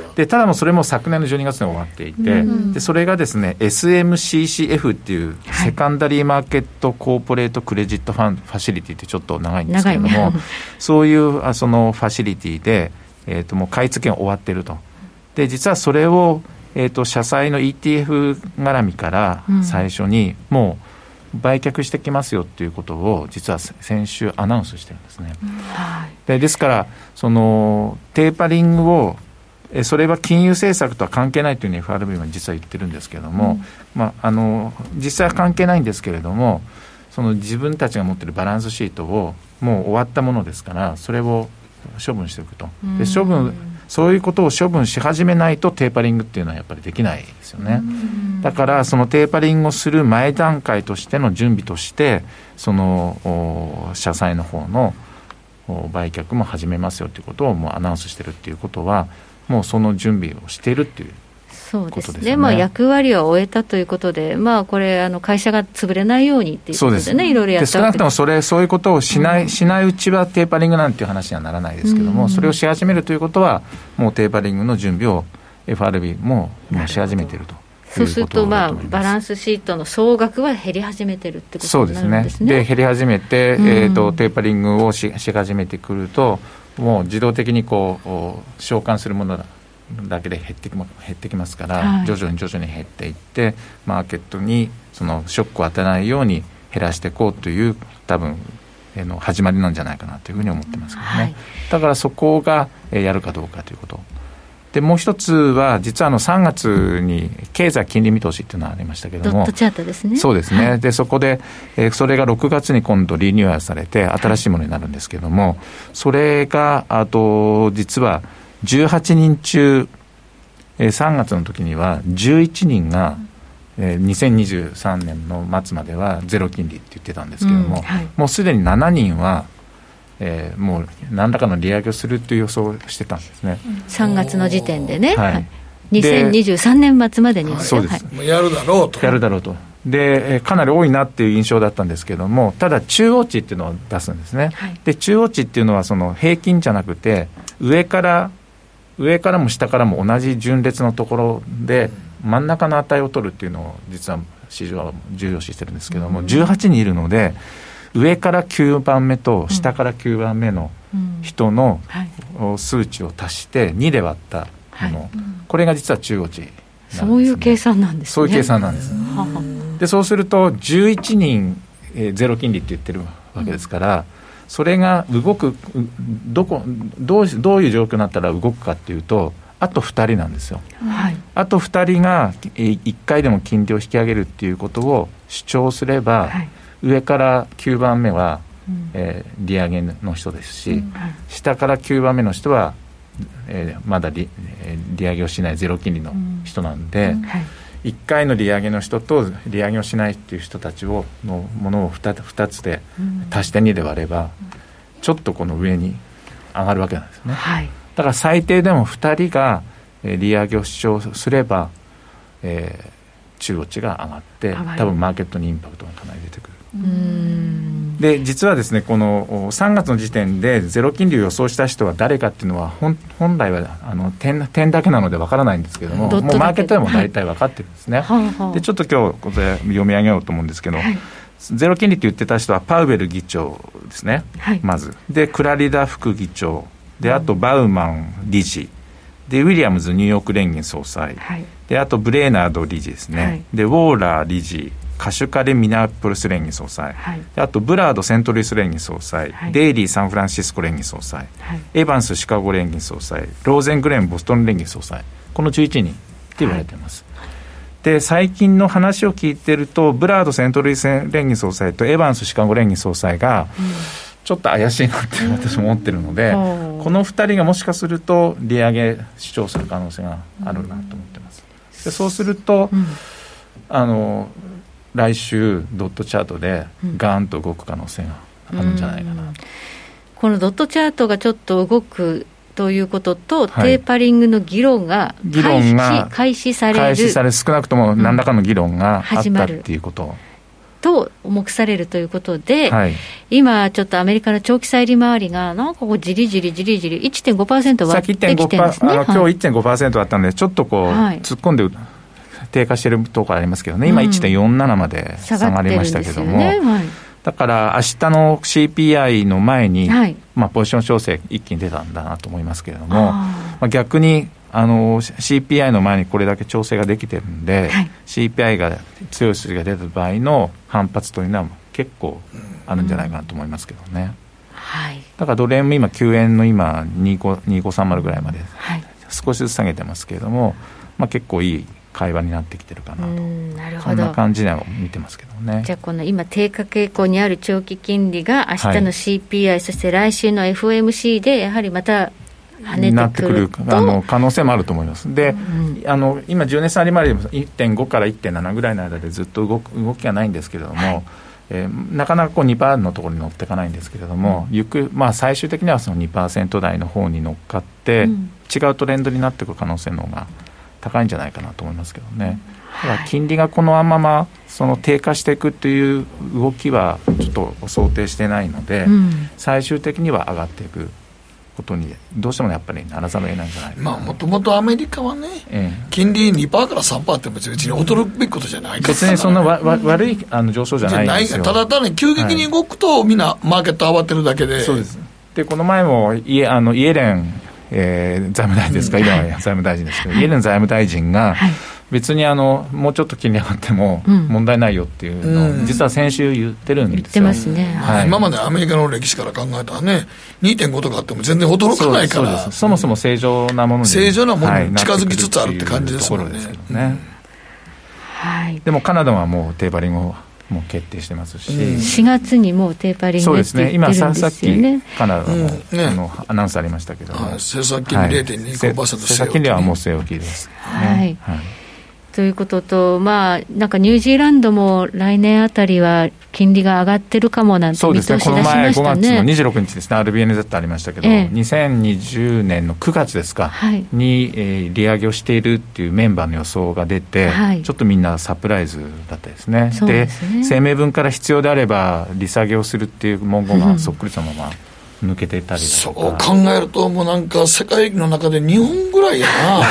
うん、でただもそれも昨年のじゅうにがつで終わっていて、うん、でそれがですね エスエムシーシーエフ っていうセカンダリーマーケットコーポレートクレジットファンファシリティってちょっと長いんですけれどもそういうそのファシリティで、えー、ともう買い付けが終わっていると。で実はそれをえー、と社債の イーティーエフ 絡みから最初にもう売却してきますよということを実は先週アナウンスしてるんですね、はい、で, ですからそのテーパリングをそれは金融政策とは関係ないというふうに エフアールビー は実は言ってるんですけども、うんまあ、あの実際は関係ないんですけれどもその自分たちが持っているバランスシートをもう終わったものですからそれを処分しておくと。で処分そういうことを処分し始めないとテーパリングっていうのはやっぱりできないですよね。だからそのテーパリングをする前段階としての準備としてその社債の方の売却も始めますよということをもうアナウンスしてるっていうことはもうその準備をしているっていうそうですね。まあ、役割を終えたということで、まあ、これあの会社が潰れないようにっていうことでね、そうです。いろいろやった。で少なくともそれそういうことをしない、うん、しないうちはテーパリングなんていう話にはならないですけども、うん、それをし始めるということはもうテーパリングの準備を エフアールビー ももうし始めていると。そうすると、まあ、バランスシートの総額は減り始めてるってことになるんですね。そうですね。で減り始めて、うんえー、とテーパリングを し, し始めてくるともう自動的にこう償還するものだだけで減ってき、減ってきますから、はい、徐々に徐々に減っていってマーケットにそのショックを与えないように減らしていこうという多分の始まりなんじゃないかなというふうに思ってますけどね、はい、だからそこがやるかどうかということで、もう一つは実はあのさんがつに経済金利見通しというのがありましたけどもドットチャートですね。そうですね、はい、でそこで、えー、それがろくがつに今度リニューアルされて新しいものになるんですけども、はい、それがあと実はじゅうはちにん中さんがつの時にはじゅういちにんがにせんにじゅうさんねんの末まではゼロ金利って言ってたんですけども、うんはい、もうすでにしちにんはえー、もう何らかの利上げをするという予想をしてたんですね、さんがつの時点でね、はい、にせんにじゅうさんねん末までに、はい、そうです、はい、やるだろうとやるだろうとでかなり多いなっていう印象だったんですけども、ただ中央値っていうのを出すんですね、はい、で中央値っていうのはその平均じゃなくて上から上からも下からも同じ順列のところで真ん中の値を取るっていうのを実は市場は重要視してるんですけども、うん、じゅうはちにんいるので上からきゅうばんめと下からきゅうばんめの人の数値を足してにで割ったもの、はいはいうん、これが実は中央値なんですね。そういう計算なんですね。そういう計算なんです、うん、でそうするとじゅういちにん、えー、ゼロ金利って言ってるわけですから、うん、それが動くどこどう、どういう状況になったら動くかっていうとあとふたりなんですよ、はい、あとふたりがいっかいでも金利を引き上げるっていうことを主張すれば、はい、上からきゅうばんめは、うんえー、利上げの人ですし、うんはい、下からきゅうばんめの人は、えー、まだ 利,、えー、利上げをしないゼロ金利の人なんで、うんはい、いっかいの利上げの人と利上げをしないっていう人たちをのものを 2, 2つで足してにで割れば、うん、ちょっとこの上に上がるわけなんですね、はい、だから最低でもふたりが利上げを主張すれば、えー、中央値が上がって多分マーケットにインパクトがかなり出てくる。うーんで実はですねこのさんがつの時点でゼロ金利を予想した人は誰かっていうのは 本, 本来はあの 点, 点だけなのでわからないんですけども、もうマーケットでも大体分かってるんですね、はい、でちょっと今日ここで読み上げようと思うんですけど、はい、ゼロ金利って言ってた人はパウエル議長ですね、はい、まずでクラリダ副議長であとバウマン理事でウィリアムズニューヨーク連銀総裁、はい、であとブレーナード理事ですね、はい、でウォーラー理事、カシュカレ・ミナポリス連銀総裁、はい、であとブラード・セントルイス連銀総裁、はい、デイリー・サンフランシスコ連銀総裁、はい、エバンス・シカゴ連銀総裁、ローゼングレン・ボストン連銀総裁、このじゅういちにんって言われています、はい、で最近の話を聞いてるとブラード・セントルイス連銀総裁とエバンス・シカゴ連銀総裁が、うん、ちょっと怪しいなって私も思ってるので、うん、このふたりがもしかすると利上げ主張する可能性があるなと思ってます、うん、でそうすると、うん、あの来週ドットチャートでガーンと動く可能性があるんじゃないかな、うんうん、このドットチャートがちょっと動くということと、はい、テーパリングの議論が開 始, 議論が開始される開始され少なくとも何らかの議論があったっていうこと、うん、と目されるということで、はい、今ちょっとアメリカの長期債利回りがなんかこうじりじりじりじり いってんごパーセント 割ってきてるんですね。あの今日 いってんごパーセント だったのでちょっとこう、はい、突っ込んで低下しているところありますけどね、今 いってんよんなな まで下がりましたけども、うんねはい、だから明日の シーピーアイ の前に、はいまあ、ポジション調整一気に出たんだなと思いますけれども、まあ、逆にあの シーピーアイ の前にこれだけ調整ができてるんで、はい、シーピーアイ が強い数字が出た場合の反発というのは結構あるんじゃないかなと思いますけどね、うんはい、だからドル円も今きゅうえんの今にせんごひゃくさんじゅうぐらいまで少しずつ下げてますけれども、まあ、結構いい会話になってきてるかなと、うん、なるほど、そんな感じで見てますけどね。じゃあこの今低下傾向にある長期金利が明日の シーピーアイ、はい、そして来週の エフオーエムシー でやはりまた跳ねてくるとなってくるあの可能性もあると思いますで、うん、あの今じゅうねん債利回りでも いってんご から いってんなな ぐらいの間でずっと動く、動きがないんですけれども、はいえー、なかなかこう にパーセント のところに乗っていかないんですけれども、うんゆくまあ、最終的にはその にパーセント 台の方に乗っかって、うん、違うトレンドになってくる可能性の方が高いんじゃないかなと思いますけどね。だから金利がこのままその低下していくという動きはちょっと想定してないので、うん、最終的には上がっていくことにどうしてもやっぱりならざるを得ないんじゃないかな。まあもともとアメリカはね、ええ、金利 にパーセント から さんパーセント って別に驚くべきことじゃないから、別にそんなわ、うん、悪いあの上昇じゃないんですよ。ただ単に急激に動くと、はい、みんなマーケット慌てるだけで、そうです。でこの前もイエ、あのイエレンえー、財務大臣ですか、今は財務大臣ですけど、イエレン財務大臣が別にあのもうちょっと金利上がっても問題ないよっていうのを実は先週言ってるんですよ、うん、言ってますね、はい、今までアメリカの歴史から考えたらね にてんご とかあっても全然驚かないから そ, そもそも正常なものに正常なものに近づきつつあるって感じですもんね、うんはい、でもカナダはもうテーパリングをもう決定してますし、うん、しがつにもうテーパリングって言ってるんですよね。そうですね、今 さ, さっきカナダの、うんね、あのアナウンスありましたけど、ねはい、政策金利 れいてんにごパーセント 政策金利はもう据え置きです、ねはいはい、ということと、まあ、なんかニュージーランドも来年あたりは金利が上がってるかもなんて見通し出しましたね。そうですね、この前ごがつのにじゅうろくにちですね アールビーエヌゼット ってありましたけど、ええ、にせんにじゅうねんのくがつですか、はい、に、えー、利上げをしているっていうメンバーの予想が出て、はい、ちょっとみんなサプライズだったですね。そうですね、で声明文から必要であれば利下げをするっていう文言がそっくりそのまま抜けてたりだとか、うん、そう考えるともうなんか世界の中で日本ぐらいやな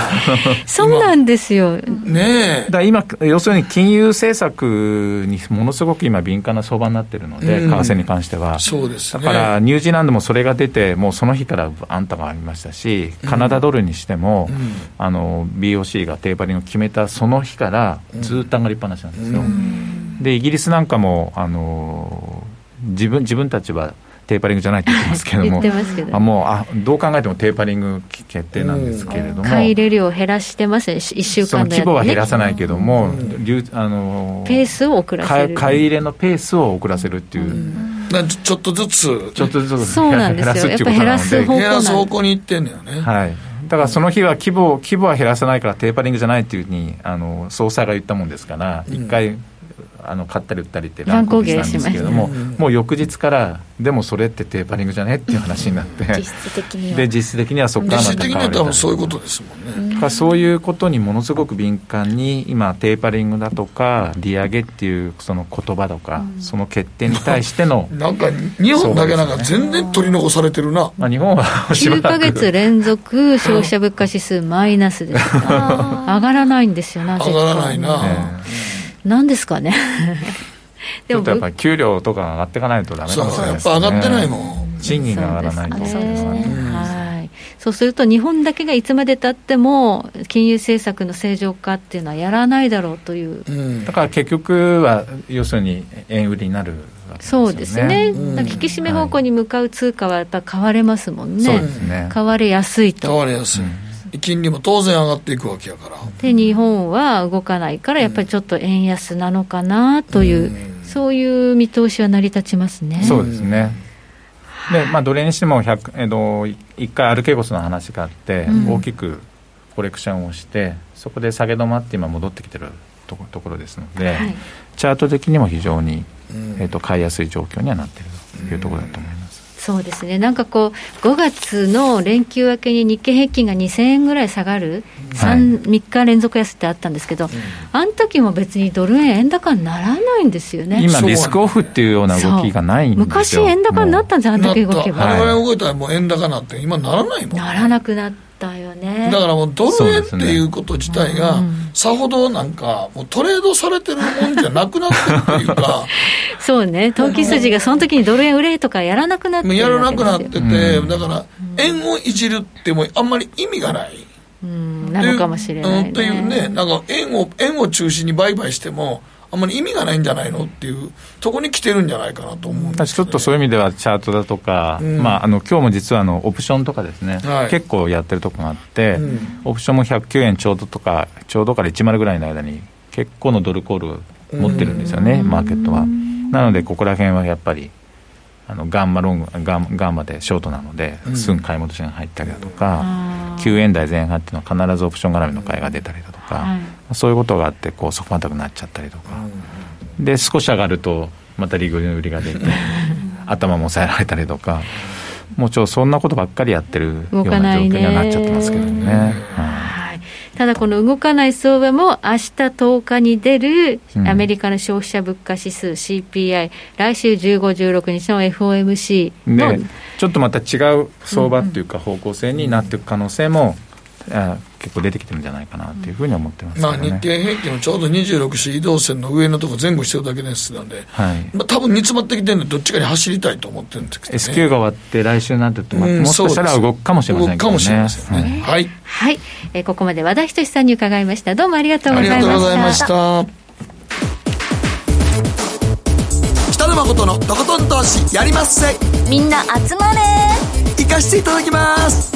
そうなんですよ、ね、えだ今要するに金融政策にものすごく今敏感な相場になってるので、うん、為替に関してはそうです、ね、だからニュージーランドもそれが出てもうその日からあんたがありましたし、カナダドルにしても、うん、あの ビーオーシー がテーパリングを決めたその日からずっと上がりっぱなしなんですよ、うん、でイギリスなんかもあの 自分、自分たちはテーパリングじゃないと言ってますけども言ってますけど、あもうあどう考えてもテーパリング決定なんですけれども、買い入れ量を減らしてますね、いっしゅうかんの、ね、その規模は減らさないけども、うん、あのペースを遅らせる、買い入れのペースを遅らせるっていう、うん、なんちょっとずつちょっとずつそうなんですよ、減らすっていうことなので減らす方向、減らす方向に行ってんのよね、はい、だからその日は規模規模は減らさないからテーパリングじゃないっていうふうにあの総裁が言ったもんですから、うん、一回あの買ったり売ったりって乱高下したんですけれども、もう翌日からでもそれってテーパリングじゃねっていう話になって実質的にはで実質的にはそこからまた変われたり、実質的には多分そういうことですもんね。だからそういうことにものすごく敏感に今テーパリングだとか利上げっていうその言葉とか、うん、その決定に対してのなんか日本だけなんか全然取り残されてるな、まあ、日本はきゅうかげつ連続消費者物価指数マイナスです上がらないんですよな、上がらないな、なんですかねでもちょっとやっぱり給料とか上がっていかないとダメかもしれないですね。そうやっぱ上がってないもん、賃金が上がらないと、そうですね、はい、そうすると日本だけがいつまでたっても金融政策の正常化っていうのはやらないだろうという、うん、だから結局は要するに円売りになるわけですよね。そうですね、うん、だから引き締め方向に向かう通貨はやっぱ買われますもんね、はい、そうですね、買われやすいと、買われやすい、うん、金利も当然上がっていくわけやから、で日本は動かないからやっぱりちょっと円安なのかなという、うん、そういう見通しは成り立ちますね。そうですね、でまあ、どれにしてもひゃく、えっと、いっかいアルケゴスの話があって、うん、大きくコレクションをしてそこで下げ止まって今戻ってきてると こ, ところですので、はい、チャート的にも非常に、えっと、買いやすい状況にはなっているというところだと思います、うんうん、そうですね。なんかこうごがつの連休明けに日経平均がにせんえんぐらい下がる 3,、はい、みっか連続安ってあったんですけど、うん、あの時も別にドル円円高にならないんですよね。今リスクオフっていうような動きがないんですよ。昔円高になったんじゃん、あの時動けば、はい、我々動いたらもう円高なんて今ならないもん、ならなくなったよね。だからもうドル円っていうこと自体が、ね、うん、さほどなんかもうトレードされてるもんじゃなくなってるっていうかそうね、投機筋がその時にドル円売れとかやらなくなってる、やらなくなってて、うん、だから円をいじるってもあんまり意味がない、うん、なのかもしれないね、というね、なんか円を円を中心に売買してもあんまり意味がないんじゃないのっていうところに来てるんじゃないかなと思うんです、ね、ちょっとそういう意味ではチャートだとか、うん、まあ、あの今日も実はあのオプションとかですね、はい、結構やってるところがあって、うん、オプションもひゃくきゅうえんちょうどとかちょうどからいちまるぐらいの間に結構のドルコールを持ってるんですよね、うん、マーケットは。なのでここら辺はやっぱりあのガンマロングガン、ガンマでショートなので、うん、すぐ買い戻しが入ったりだとか、うん、きゅうえん台前半っていうのは必ずオプション絡みの買いが出たりだとか、うん、はい、そういうことがあってこう底堅くなっちゃったりとか、うん、で少し上がるとまた利食いの売りが出て頭も抑えられたりとか、もうちょっとそんなことばっかりやってるような状況にはなっちゃってますけどね、はい。ただこの動かない相場も明日とおかに出るアメリカの消費者物価指数 シーピーアイ、うん、来週じゅうご、じゅうろくにちの エフオーエムシー のでちょっとまた違う相場というか方向性になっていく可能性も、うんうんうん、結構出てきてるんじゃないかなというふうに思ってます、ね。まあ、日経平均のちょうどにじゅうろくし移動線の上のところ前後してるだけですので、はい、まあ、多分煮詰まってきてるのでどっちかに走りたいと思ってるんですけど、ね、エスキュー が終わって来週なんてと、まあ、もしかしたら動くかもしれませんけどね。動くかもしれませんね。はい、はい、えー、ここまで和田仁さんに伺いました。どうもありがとうございました。ありがとうございました。北野誠のとことん投資やりまっせ。みんな集まれ。行かしていただきます。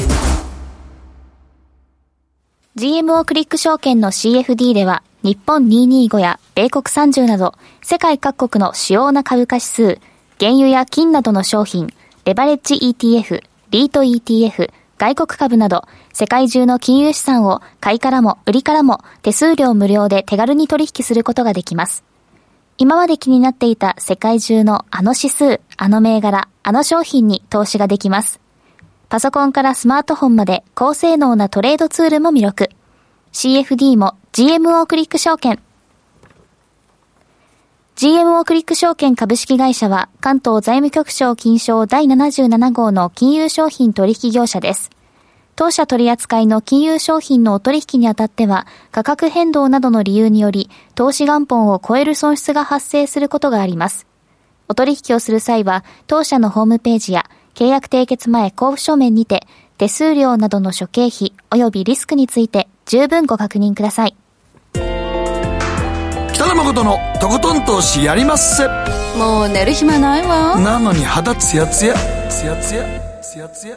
ジーエムオー クリック証券の シーエフディー では日本にひゃくにじゅうごや米国さんじゅうなど世界各国の主要な株価指数、原油や金などの商品、レバレッジ イーティーエフ、リート イーティーエフ、外国株など世界中の金融資産を買いからも売りからも手数料無料で手軽に取引することができます。今まで気になっていた世界中のあの指数、あの銘柄、あの商品に投資ができます。パソコンからスマートフォンまで高性能なトレードツールも魅力。シーエフディー も ジーエムオー クリック証券。ジーエムオー クリック証券株式会社は関東財務局長金賞だいななじゅうななごうの金融商品取引業者です。当社取扱いの金融商品のお取引にあたっては価格変動などの理由により投資元本を超える損失が発生することがあります。お取引をする際は当社のホームページや契約締結前交付書面にて手数料などの諸経費及びリスクについて十分ご確認ください。北野誠のとことん投資やりまっせ。もう寝る暇ないわ。なのに肌ツヤツヤツヤツヤツヤツヤ。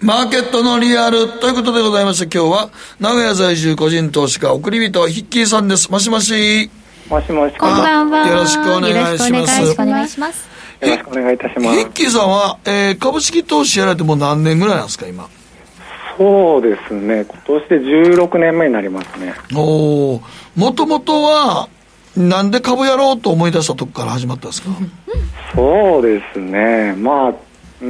マーケットのリアルということでございまして、今日は名古屋在住個人投資家送り人ヒッキーさんです。もしもし。もしもし。こんばんは。よろしくお願いします。よろしくお願いします。よろしくお願いいたします。ヒッキーさんは、えー、株式投資やられてもう何年ぐらいなんですか今。そうですね、今年でじゅうろくねんめになりますね。おお、もともとはなんで株やろうと思い出したとこから始まったんですか。そうですね、まあうー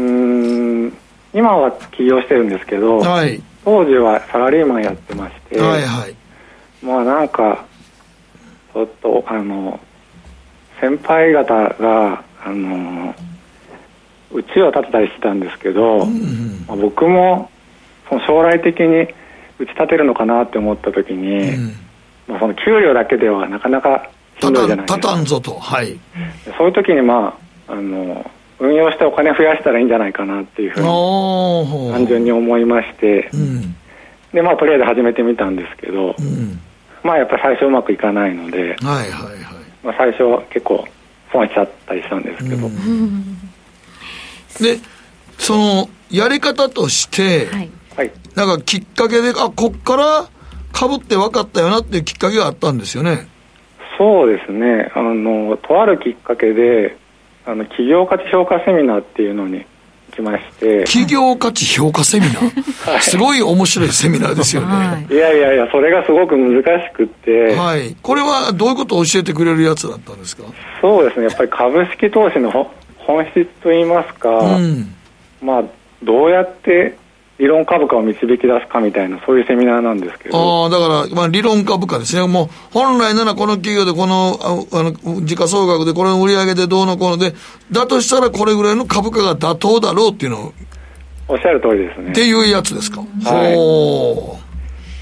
ん今は起業してるんですけど、はい、当時はサラリーマンやってまして、はいはい、まあなんかちょっとあの先輩方があのうちを建てたりしてたんですけど、うんうん、まあ、僕もその将来的にうち建てるのかなって思った時に、うん、まあ、その給料だけではなかなかしんどいじゃないですか。建たんぞと、はい、そういう時に、まあ、あの運用してお金増やしたらいいんじゃないかなっていうふうに単純に思いまして、うん、でまあとりあえず始めてみたんですけど、うん、まあやっぱり最初うまくいかないので、はいはいはい、まあ、最初は結構損しちゃったりしたんですけど、うん、でそのやり方として、はい、なんかきっかけであこっから株って分かったよなっていうきっかけがあったんですよね。そうですね、あのとあるきっかけであの企業価値評価セミナーっていうのに行きまして。企業価値評価セミナー、はい、すごい面白いセミナーですよね、はい、いやいやいや、それがすごく難しくって、はい、これはどういうことを教えてくれるやつだったんですか。そうですね、やっぱり株式投資の本質といいますか、うん、まあどうやって理論株価を導き出すかみたいな、そういうセミナーなんですけど。ああ、だから、まあ、理論株価ですね。もう本来ならこの企業でこのあの時価総額でこれの売り上げでどうのこうのでだとしたらこれぐらいの株価が妥当だろうっていうのを。おっしゃる通りですね。っていうやつですか。はい。お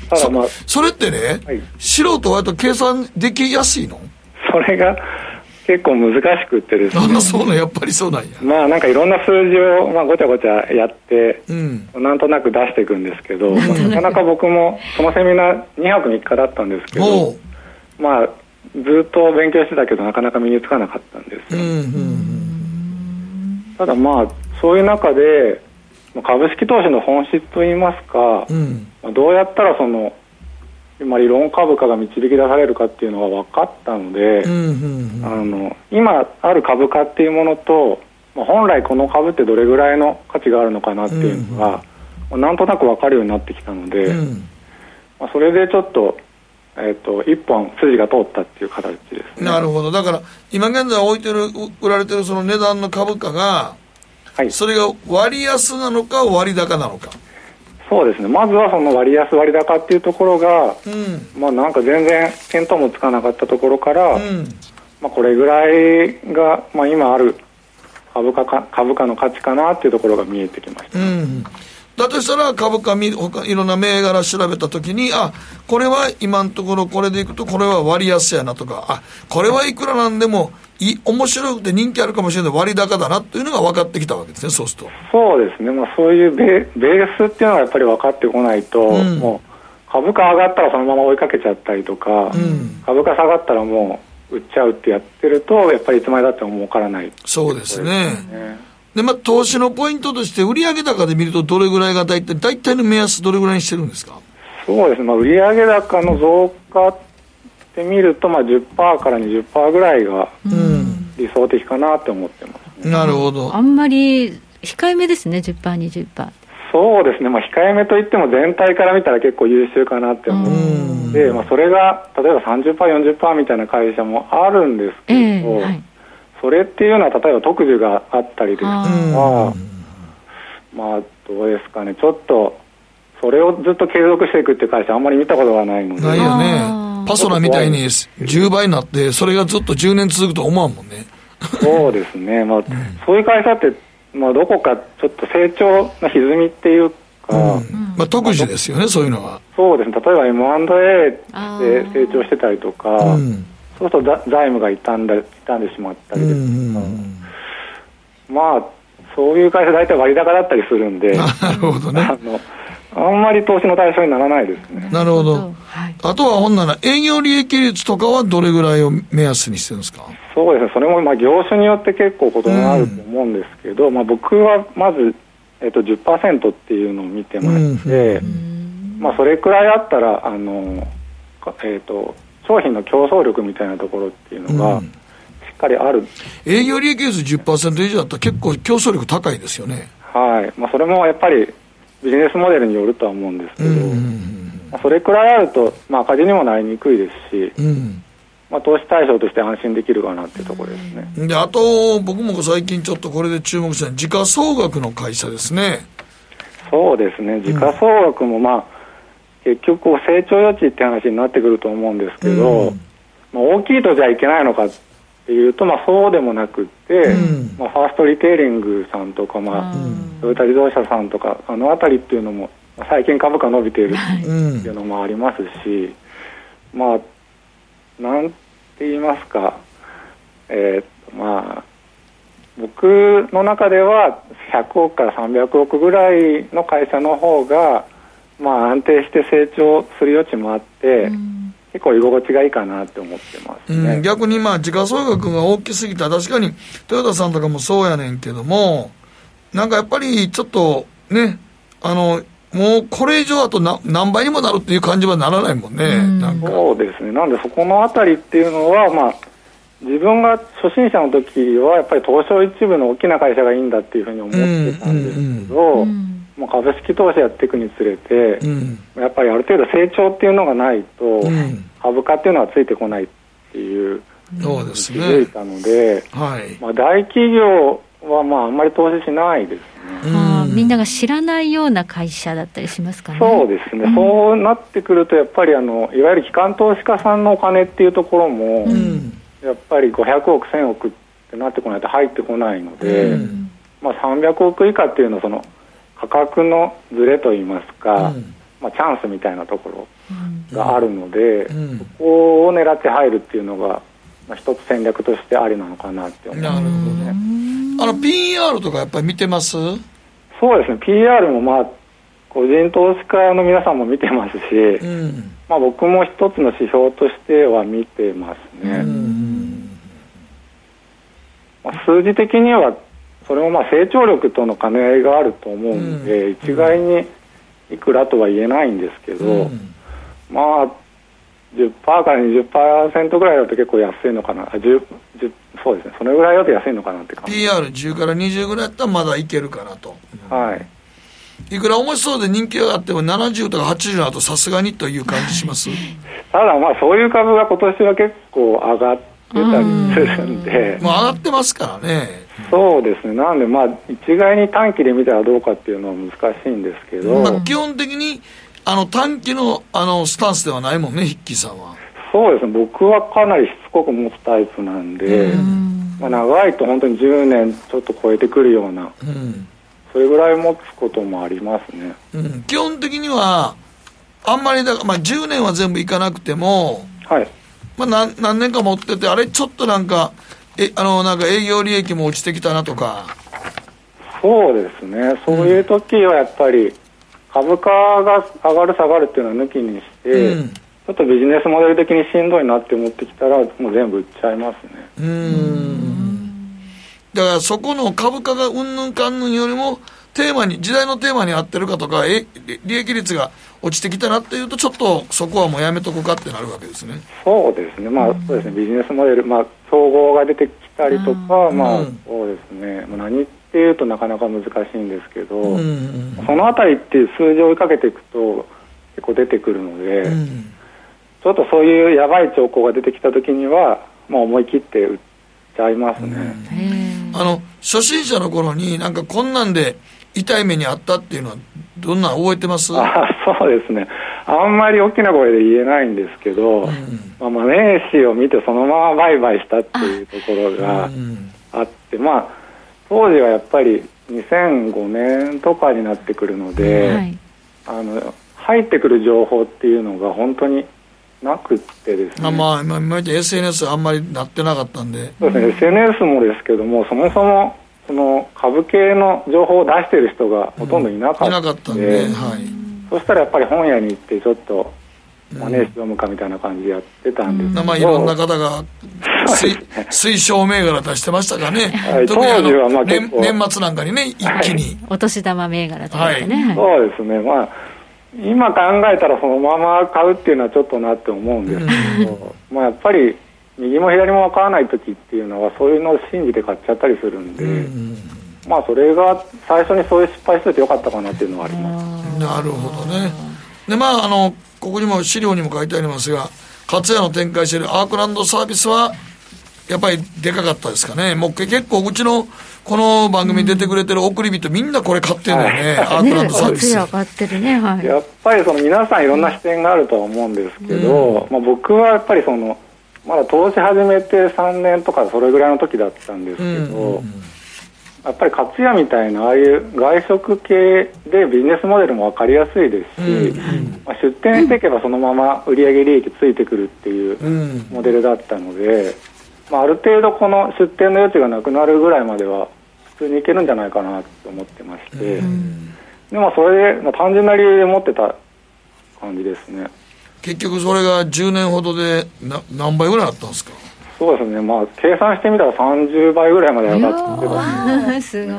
ー。ただまあ そ, それってね、はい、素人はやっぱ計算できやすいの？それが結構難しくってですね。ああ、そうな、やっぱりそうなんや。まあなんかいろんな数字を、まあ、ごちゃごちゃやって、うん、なんとなく出していくんですけど、まあ、なかなか僕もそのセミナーにはくみっかだったんですけど、まあずっと勉強してたけどなかなか身につかなかったんですよ、うんうんうん、ただまあそういう中で株式投資の本質といいますか、うんまあ、どうやったらその今理論株価が導き出されるかっていうのが分かったので、うんうんうん、あの今ある株価っていうものと、まあ、本来この株ってどれぐらいの価値があるのかなっていうのが、うんうんまあ、なんとなく分かるようになってきたので、うんまあ、それでちょっと、えーと、一本筋が通ったっていう形ですね。なるほど。だから今現在置いてる売られてるその値段の株価が、はい、それが割安なのか割高なのか。そうですね、まずはその割安割高っていうところが、うんまあ、なんか全然見当もつかなかったところから、うんまあ、これぐらいが、まあ、今ある株価か、株価の価値かなっていうところが見えてきました、うん、だとしたら株価見他いろんな銘柄調べたときにあこれは今のところこれでいくとこれは割安やなとかあこれはいくらなんでもい面白くて人気あるかもしれない割高だなというのが分かってきたわけですね。そうするとそうですね、まあ、そういう ベ, ベースっていうのがやっぱり分かってこないと、うん、もう株価上がったらそのまま追いかけちゃったりとか、うん、株価下がったらもう売っちゃうってやってるとやっぱりいつまでだっても儲からない。そうですね。で、まあ、投資のポイントとして売上高で見るとどれぐらいが大体大体の目安どれぐらいにしてるんですか。そうですね、まあ、売上高の増加で見るとまあ じゅっパーセント から にじゅっパーセント ぐらいが理想的かなって思ってます、ねうん、なるほど。あんまり控えめですね じゅっパーセントにじゅっパーセント。 そうですね、まあ、控えめといっても全体から見たら結構優秀かなって思うんで、まあ、それが例えば さんじゅっパーセントよんじゅっパーセント みたいな会社もあるんですけど、えーはい、それっていうのは例えば特需があったりですとかあまあどうですかね、ちょっとそれをずっと継続していくっていう会社あんまり見たことがないのでないよね。パソナみたいにじゅうばいになってそれがずっとじゅうねん続くと思わんもんね。そうですね、まあうん、そういう会社って、まあ、どこかちょっと成長の歪みっていうか、うんまあ、特需ですよね、まあ、そういうのは。そうですね、例えば エムアンドエー で成長してたりとか、うん、そうすると財務が傷んで、傷んでしまったりですとか、うんうん、まあそういう会社大体割高だったりするんで。なるほどね。あのあんまり投資の対象にならないですね。なるほど、はい、あとはほんなら営業利益率とかはどれぐらいを目安にしてるんですか。そうですね、それもまあ業種によって結構異なると思うんですけど、うんまあ、僕はまず、えっと、じゅっパーセント っていうのを見てまして、うんまあ、それくらいあったらあの、えっと、商品の競争力みたいなところっていうのが、うん、しっかりある。営業利益率 じゅっパーセント 以上だったら結構競争力高いですよね、はいまあ、それもやっぱりビジネスモデルによるとは思うんですけど、うんうんうんまあ、それくらいあると、まあ、赤字にもなりにくいですし、うんまあ、投資対象として安心できるかなっていうところですね。で、あと僕も最近ちょっとこれで注目したのは時価総額の会社ですね。そうですね、時価総額も、まあうん、結局成長余地って話になってくると思うんですけど、うんまあ、大きいとじゃいけないのかっていうと、まあ、そうでもなくって、うんまあ、ファーストリテイリングさんとか、まあうんトヨタ自動車さんとかあのあたりっていうのも最近株価伸びているっていうのもありますし、うん、まあなんて言いますか、えー、まあ僕僕の中ではひゃくおくからさんびゃくおくぐらいの会社の方が、まあ、安定して成長する余地もあって、うん、結構居心地がいいかなって思ってますね、うん、逆にまあ時価総額が大きすぎた、確かに豊田さんとかもそうやねんけども、なんかやっぱりちょっとね、あのもうこれ以上だとな何倍にもなるっていう感じはならないもんね、うん、なんかそうですね。なんでそこのあたりっていうのは、まあ、自分が初心者の時はやっぱり東証一部の大きな会社がいいんだっていうふうに思ってたんですけど、うんうんうん、もう株式投資やっていくにつれて、うん、やっぱりある程度成長っていうのがないと、うん、株価っていうのはついてこないっていうのに気づいたので、はい、まあ、大企業はまああんまり投資しないですね、はあ、みんなが知らないような会社だったりしますかね。そうですね、うん、そうなってくるとやっぱりあのいわゆる機関投資家さんのお金っていうところも、うん、やっぱりごひゃくおくせんおくってなってこないと入ってこないので、うん、まあ、さんびゃくおく以下っていうのはその価格のズレといいますか、うん、まあ、チャンスみたいなところがあるので、うん、そこを狙って入るっていうのが、まあ、一つ戦略としてありなのかなって思いますね、うん、あの ピーアール とかやっぱり見てます？そうですね、 ピーアール もまあ個人投資家の皆さんも見てますし、うん、まあ、僕も一つの指標としては見てますね、うん、まあ、数字的にはそれもまあ成長力との兼ね合いがあると思うので、うん、一概にいくらとは言えないんですけど、うん、まあ じゅっパーセント から にじゅっパーセント ぐらいだと結構安いのかな、あじゅう、じゅうそうですね、そのぐらいだと安いのかなって感じ。 ピーアールじゅう からにじゅうぐらいだったらまだいけるかなと、はい、いくら面白そうで人気があってもななじゅうとかはちじゅうだとさすがにという感じしますただまあそういう株が今年は結構上がってたりするんで、まあ、上がってますからね。そうですね、なのでまあ一概に短期で見たらどうかっていうのは難しいんですけど、まあ、基本的にあの短期 の, あのスタンスではないもんね、ヒッキーさんは。そうですね、僕はかなりしつこく持つタイプなんで、うん、まあ、長いと本当にじゅうねんちょっと超えてくるような、うん、それぐらい持つこともありますね、うん、基本的にはあんまりだから、まあ、じゅうねんは全部いかなくても、はい、まあ、何, 何年か持っててあれちょっとなんかえあのなんか営業利益も落ちてきたなとか。そうですね、そういう時はやっぱり株価が上がる下がるっていうのは抜きにして、うん、ちょっとビジネスモデル的にしんどいなって思ってきたらもう全部売っちゃいますね。うーん、だからそこの株価がうんぬんかんぬんよりもテーマに時代のテーマに合ってるかとか、え利益率が落ちてきたなっていうとちょっとそこはもうやめとこうかってなるわけですね。そうですね、まあ、そうですね、ビジネスモデル、まあ、総合が出てきたりとか、まあ、そうですね、まあ、何っていうとなかなか難しいんですけど、うん、そのあたりっていう数字を追いかけていくと結構出てくるので、うん、ちょっとそういうやばい兆候が出てきたときには、まあ、思い切って売っちゃいますね。あの初心者の頃になんかこんなんで痛い目にあったっていうのはどんな覚えてます？あ、そうですね、あんまり大きな声で言えないんですけど、うん、まあ、マネー誌を見てそのまま売買したっていうところがあって、あ、うん、まあ、当時はやっぱりにせんごねんとかになってくるので、はい、あの入ってくる情報っていうのが本当になくってですね、あ、まあ、今まで エスエヌエス あんまりなってなかったんで、そうですね、うん、エスエヌエス もですけども、そもそもその株系の情報を出してる人がほとんどいなかったので、うん、いなかったんで、はい、そしたらやっぱり本屋に行ってちょっとマネージ読むかみたいな感じでやってたんですけど、うん、まあ、いろんな方が推奨銘柄出してましたかね、はい、特にあの当時はまあ結構年末なんかにね、一気に、はい、お年玉銘柄とかね、はい、そうですね、まあ今考えたらそのまま買うっていうのはちょっとなって思うんですけど、うん、まあ、やっぱり右も左も分からない時っていうのはそういうのを信じて買っちゃったりするんで、うん、まあ、それが最初にそういう失敗しといてよかったかなっていうのはあります、うん、なるほどね。で、まあ、あのここにも資料にも書いてありますが、勝谷の展開しているアークランドサービスはやっぱりでかかったですかね。もう結構うちのこの番組に出てくれてる送り人みんなこれ買ってるんだよね、はい、アークランドサービス、ね、買ってるね、はい、やっぱりその皆さんいろんな視点があるとは思うんですけど、うん、まあ、僕はやっぱりそのまだ投資始めてさんねんとかそれぐらいの時だったんですけど、うんうんうん、やっぱり勝谷みたいなああいう外食系でビジネスモデルも分かりやすいですし、うんうん、まあ、出店していけばそのまま売上利益ついてくるっていうモデルだったので、うんうん、まあ、ある程度この出店の余地がなくなるぐらいまでは普通にいけるんじゃないかなと思ってまして、うん、でもそれで単純な理由で持ってた感じですね。結局それがじゅうねんほどで 何, 何倍ぐらいあったんですか？そうですね、まあ、計算してみたらさんじゅうばいぐらいまで上がってたんですね。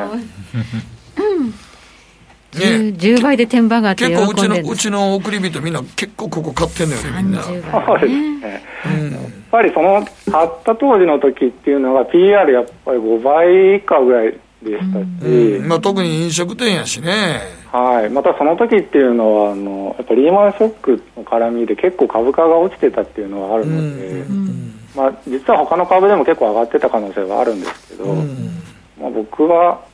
ね、じゅうばいで転売があって喜んでる。結構うちの、うちの送り人みんな結構ここ買ってんのよね、みんな。そうですね、うん、やっぱりその買った当時の時っていうのが ピーアール やっぱりごばい以下ぐらいでしたし、うんうん、まあ、特に飲食店やしね。はい、またその時っていうのはあのやっぱリーマンショックの絡みで結構株価が落ちてたっていうのがあるので、うん、まあ、実は他の株でも結構上がってた可能性はあるんですけど、うん、まあ、僕は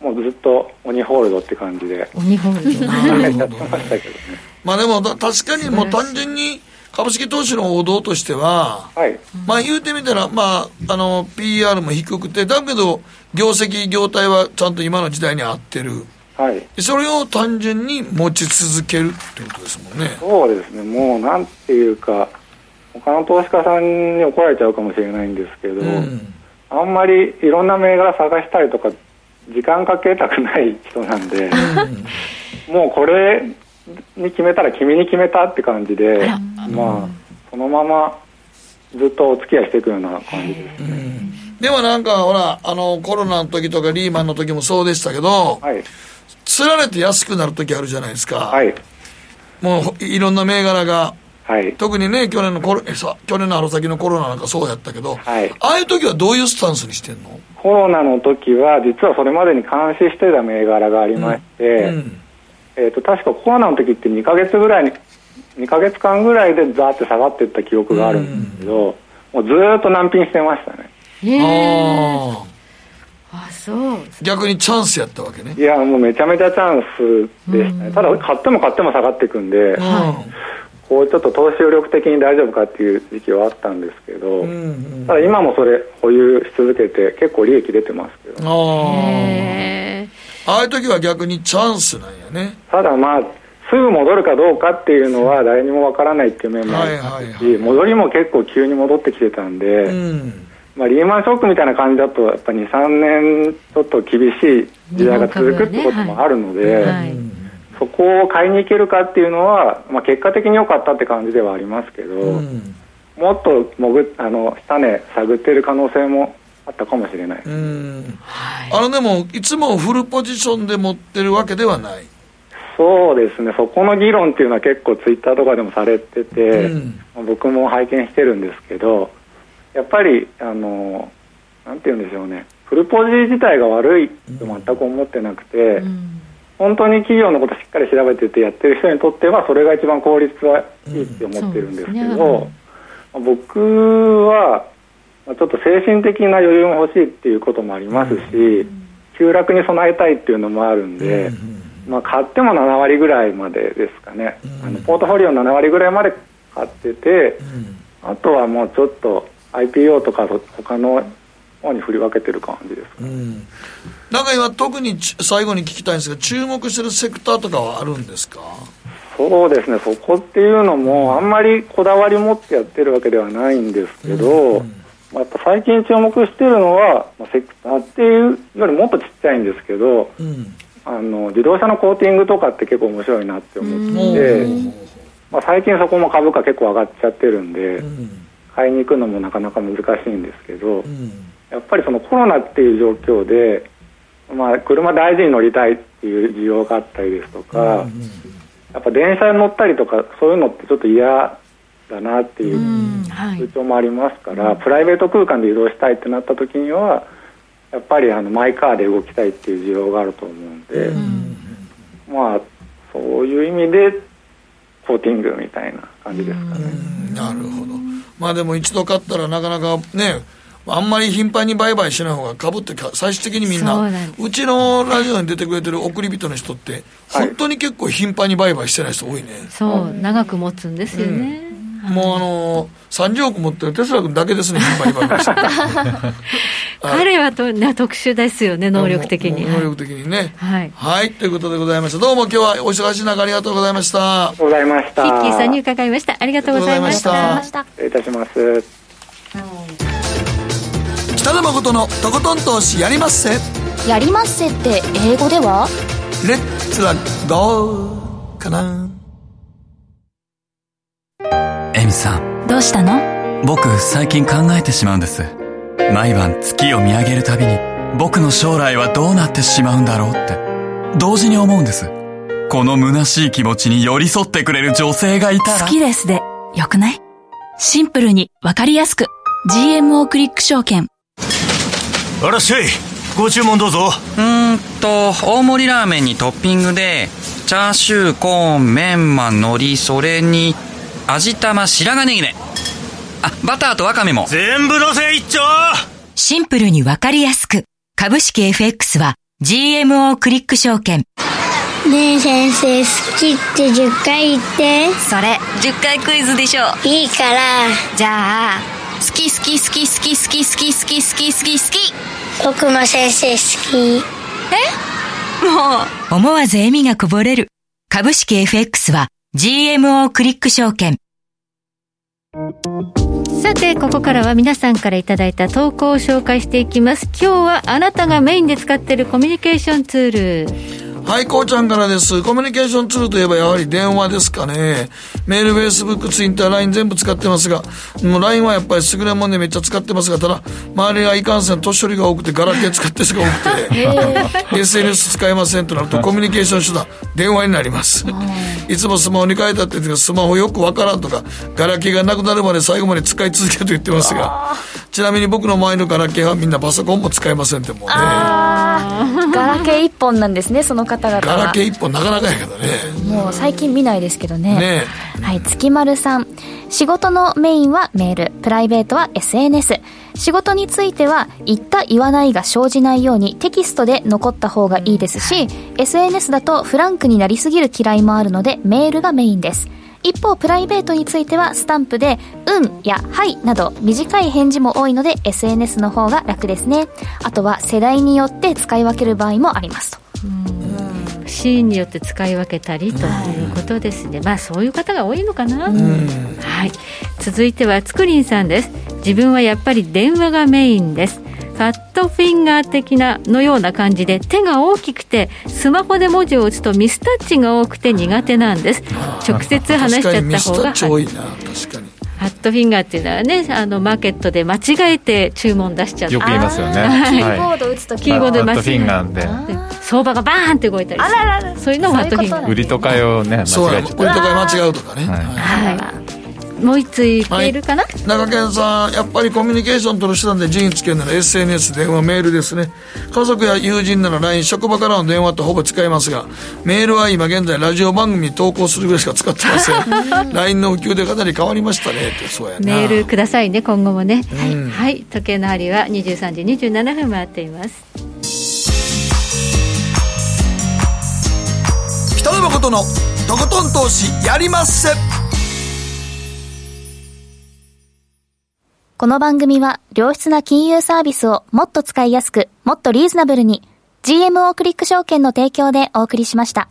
もうずっと鬼ホールドって感じで鬼ホールドなるほど、ね、まあでも確かにもう単純に株式投資の王道としては、はい、まあ言うてみたら、まあ、あの ピーアール も低くてだけど業績業態はちゃんと今の時代に合ってる、はい、それを単純に持ち続けるってことですもんね。そうですね、もうなんていうか他の投資家さんに怒られちゃうかもしれないんですけど、うん、あんまりいろんな銘柄探したりとか時間かけたくない人なんでもうこれに決めたら君に決めたって感じで、まあそのままずっとお付き合いしていくような感じですね、うん、でもなんかほらあのコロナの時とかリーマンの時もそうでしたけど、はい、釣られて安くなる時あるじゃないですか、はい、もういろんな銘柄が、はい、特にね去年のコロ、え、さ、去年の春先のコロナなんかそうやったけど、はい、ああいう時はどういうスタンスにしてんの？コロナの時は実はそれまでに監視してた銘柄がありまして、うんうん、えーと、確かコロナの時ってにかげつぐらいににかげつかんぐらいでザーって下がっていった記憶があるんですけど、うん、もうずーっと難品してましたね。ああ、そう。逆にチャンスやったわけね。いやもうめちゃめちゃチャンスでしたね、うん、ただ買っても買っても下がっていくんで、うん、こうちょっと投資力的に大丈夫かっていう時期はあったんですけど、うんうん、ただ今もそれ保有し続けて結構利益出てますけど、 あ, へああいう時は逆にチャンスなんやね。ただまあすぐ戻るかどうかっていうのは誰にもわからないっていう面もあるし、はいはいはい、戻りも結構急に戻ってきてたんで、うん、まあ、リーマンショックみたいな感じだとやっぱ にさんねんちょっと厳しい時代が続くってこともあるので、そこを買いに行けるかっていうのは、まあ、結果的に良かったって感じではありますけど、うん、もっと潜あの下値探ってる可能性もあったかもしれない、うん、はい、あのでもいつもフルポジションで持ってるわけではない。そうですね、そこの議論っていうのは結構ツイッターとかでもされてて、うん、僕も拝見してるんですけど、やっぱりあのなんて言うんでしょうね、フルポジ自体が悪いと全く思ってなくて、うんうん、本当に企業のことしっかり調べててやってる人にとってはそれが一番効率はいいって思ってるんですけど、うん、そうですね、僕はちょっと精神的な余裕も欲しいっていうこともありますし、うん、急落に備えたいっていうのもあるんで、うん、まあ、買ってもなな割ぐらいまでですかね、うん、あのポートフォリオなな割ぐらいまで買ってて、うん、あとはもうちょっと アイピーオー とか他の方に振り分けてる感じですかね、うん、なんか今特に最後に聞きたいんですが、注目してるセクターとかはあるんですか？そうですね、そこっていうのもあんまりこだわり持ってやってるわけではないんですけど、うん、まあ、やっぱ最近注目してるのは、まあ、セクターっていうよりもっとちっちゃいんですけど、うん、あの自動車のコーティングとかって結構面白いなって思ってて、うん、まあ、最近そこも株価結構上がっちゃってるんで、うん、買いに行くのもなかなか難しいんですけど、うん、やっぱりそのコロナっていう状況で、まあ、車大事に乗りたいっていう需要があったりですとか、うんうん、やっぱ電車に乗ったりとかそういうのってちょっと嫌だなっていう風潮もありますから、うん、はい、プライベート空間で移動したいってなった時にはやっぱりあのマイカーで動きたいっていう需要があると思うんで、うん、まあそういう意味でコーティングみたいな感じですかね、うん、なるほど。まあでも一度買ったらなかなかね、あんまり頻繁に売買しない方が株って最終的にみんな、 そうなんです。うちのラジオに出てくれてる送り人の人って本当に結構頻繁に売買してない人多いね、はい、そう長く持つんですよね、うん、はい、もうあのさんじゅうおく持ってるテスラ君だけですね、頻繁に売買して彼はと、ね、特殊ですよね、能力的に能力的にね、はい、はいはい、ということでございました。どうも今日はお忙しい中ありがとうございました。ありがとうございました。ヒッキーさんに伺いました。ありがとうございました。失礼いたします。北野誠のとことん投資やりまっせ。やりまっせって英語ではレッツはどうかな。エミさん、どうしたの？僕最近考えてしまうんです。毎晩月を見上げるたびに僕の将来はどうなってしまうんだろうって同時に思うんです。この虚しい気持ちに寄り添ってくれる女性がいたら。好きですでよくない？シンプルにわかりやすく ジーエムオー クリック証券。あらっしゃい、ご注文どうぞ。うーんと大盛りラーメンにトッピングでチャーシュー、コーン、メンマ、海苔、それに味玉、白髪ネギね。あ、バターとワカメも全部のせ一丁。シンプルにわかりやすく株式 エフエックス は ジーエムオー クリック証券。ねえ先生、好きってじゅっかい言って。それじゅっかいクイズでしょ。いいから。じゃあ、好き好き好き好き好き好き好き好き好き好き。僕も先生好き。え、もう。思わず笑みがこぼれる株式 エフエックス は ジーエムオー クリック証券。さて、ここからは皆さんからいただいた投稿を紹介していきます。今日はあなたがメインで使っているコミュニケーションツール。はい、こうちゃんからです。コミュニケーションツールといえばやはり電話ですかね。メール、フェイスブック、ツイッター、ライン 全部使ってますが、もう ライン はやっぱり優れもんでめっちゃ使ってますが、ただ、周りがいかんせん年寄りが多くて、ガラケー使ってる人が多くて、えー、エスエヌエス 使えませんとなると、コミュニケーション手段、電話になります。いつもスマホに変えたって言って、スマホよくわからんとか、ガラケーがなくなるまで最後まで使い続けると言ってますが、ちなみに僕の周りのガラケーはみんなパソコンも使えませんってもうね。あ、ガラケー一本なんですね、その方々。ガラケー一本なかなかやけどね。もう最近見ないですけどね。ねえ。はい、月丸さん。仕事のメインはメール、プライベートは エスエヌエス。仕事については言った言わないが生じないようにテキストで残った方がいいですし、エスエヌエス だとフランクになりすぎる嫌いもあるのでメールがメインです。一方、プライベートについてはスタンプでうんやはいなど短い返事も多いので エスエヌエス の方が楽ですね。あとは世代によって使い分ける場合もありますと。うん、シーンによって使い分けたりということですね。まあそういう方が多いのかな。うん、はい、続いてはつくりんさんです。自分はやっぱり電話がメインです。ファットフィンガー的なのような感じで手が大きくてスマホで文字を打つとミスタッチが多くて苦手なんです。直接話しちゃった方が。確かにミスタッチ多いな。確かにファットフィンガーっていうのはね、あのマーケットで間違えて注文出しちゃうよく言いますよね。はい、キーボード打つとキーボードでファットフィンガーで相場がバーンって動いたりする。あららら、そういうのをファットフィンガー、売りとかをね間違えちゃった。売りとか間違うとかね。はい、はいはい、もう一ついけるかな。はい、中堅さん、やっぱりコミュニケーション取る手段で人につけるなら エスエヌエス、 電話、メールですね。家族や友人なら ライン、 職場からの電話とほぼ使いますが、メールは今現在ラジオ番組に投稿するぐらいしか使ってません。ライン の普及でかなり変わりましたねって。そうやな、メールくださいね、今後もね。うん、はい、時計の針はにじゅうさんじにじゅうななふん回っています。北野誠のとことん投資やりまっせ。この番組は良質な金融サービスをもっと使いやすく、もっとリーズナブルに ジーエムオー クリック証券の提供でお送りしました。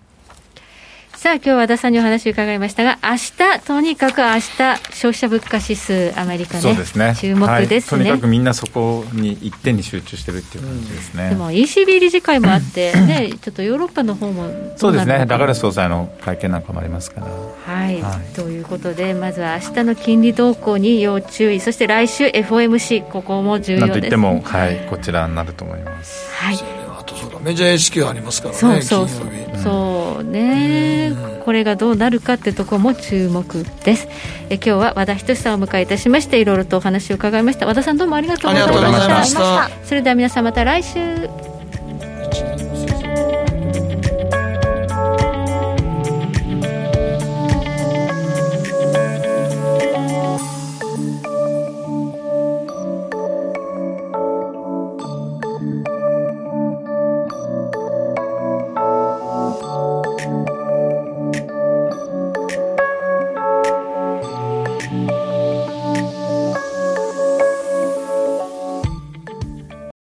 さあ、今日は和田さんにお話を伺いましたが、明日とにかく明日消費者物価指数アメリカね、そうですね、注目ですね。はい、とにかくみんなそこに一点に集中してるっていう感じですね。うん、でも イーシービー 理事会もあって、ね、ちょっとヨーロッパの方もどうなるのか、そうですね、ラガルス総裁の会見なんかもありますから。はいはい、ということでまずは明日の金利動向に要注意。そして来週 エフオーエムシー、 ここも重要です。なんといっても、はい、こちらになると思います。はい、それはあとそうだ、メジャー エーシー がありますからね。そうそうそう、金曜日、うん、そうね、うん、これがどうなるかってとこも注目です。え今日は和田仁さんをお迎えいたしまして、いろいろとお話を伺いました。和田さん、どうもありがとうございました。それでは皆さん、また来週。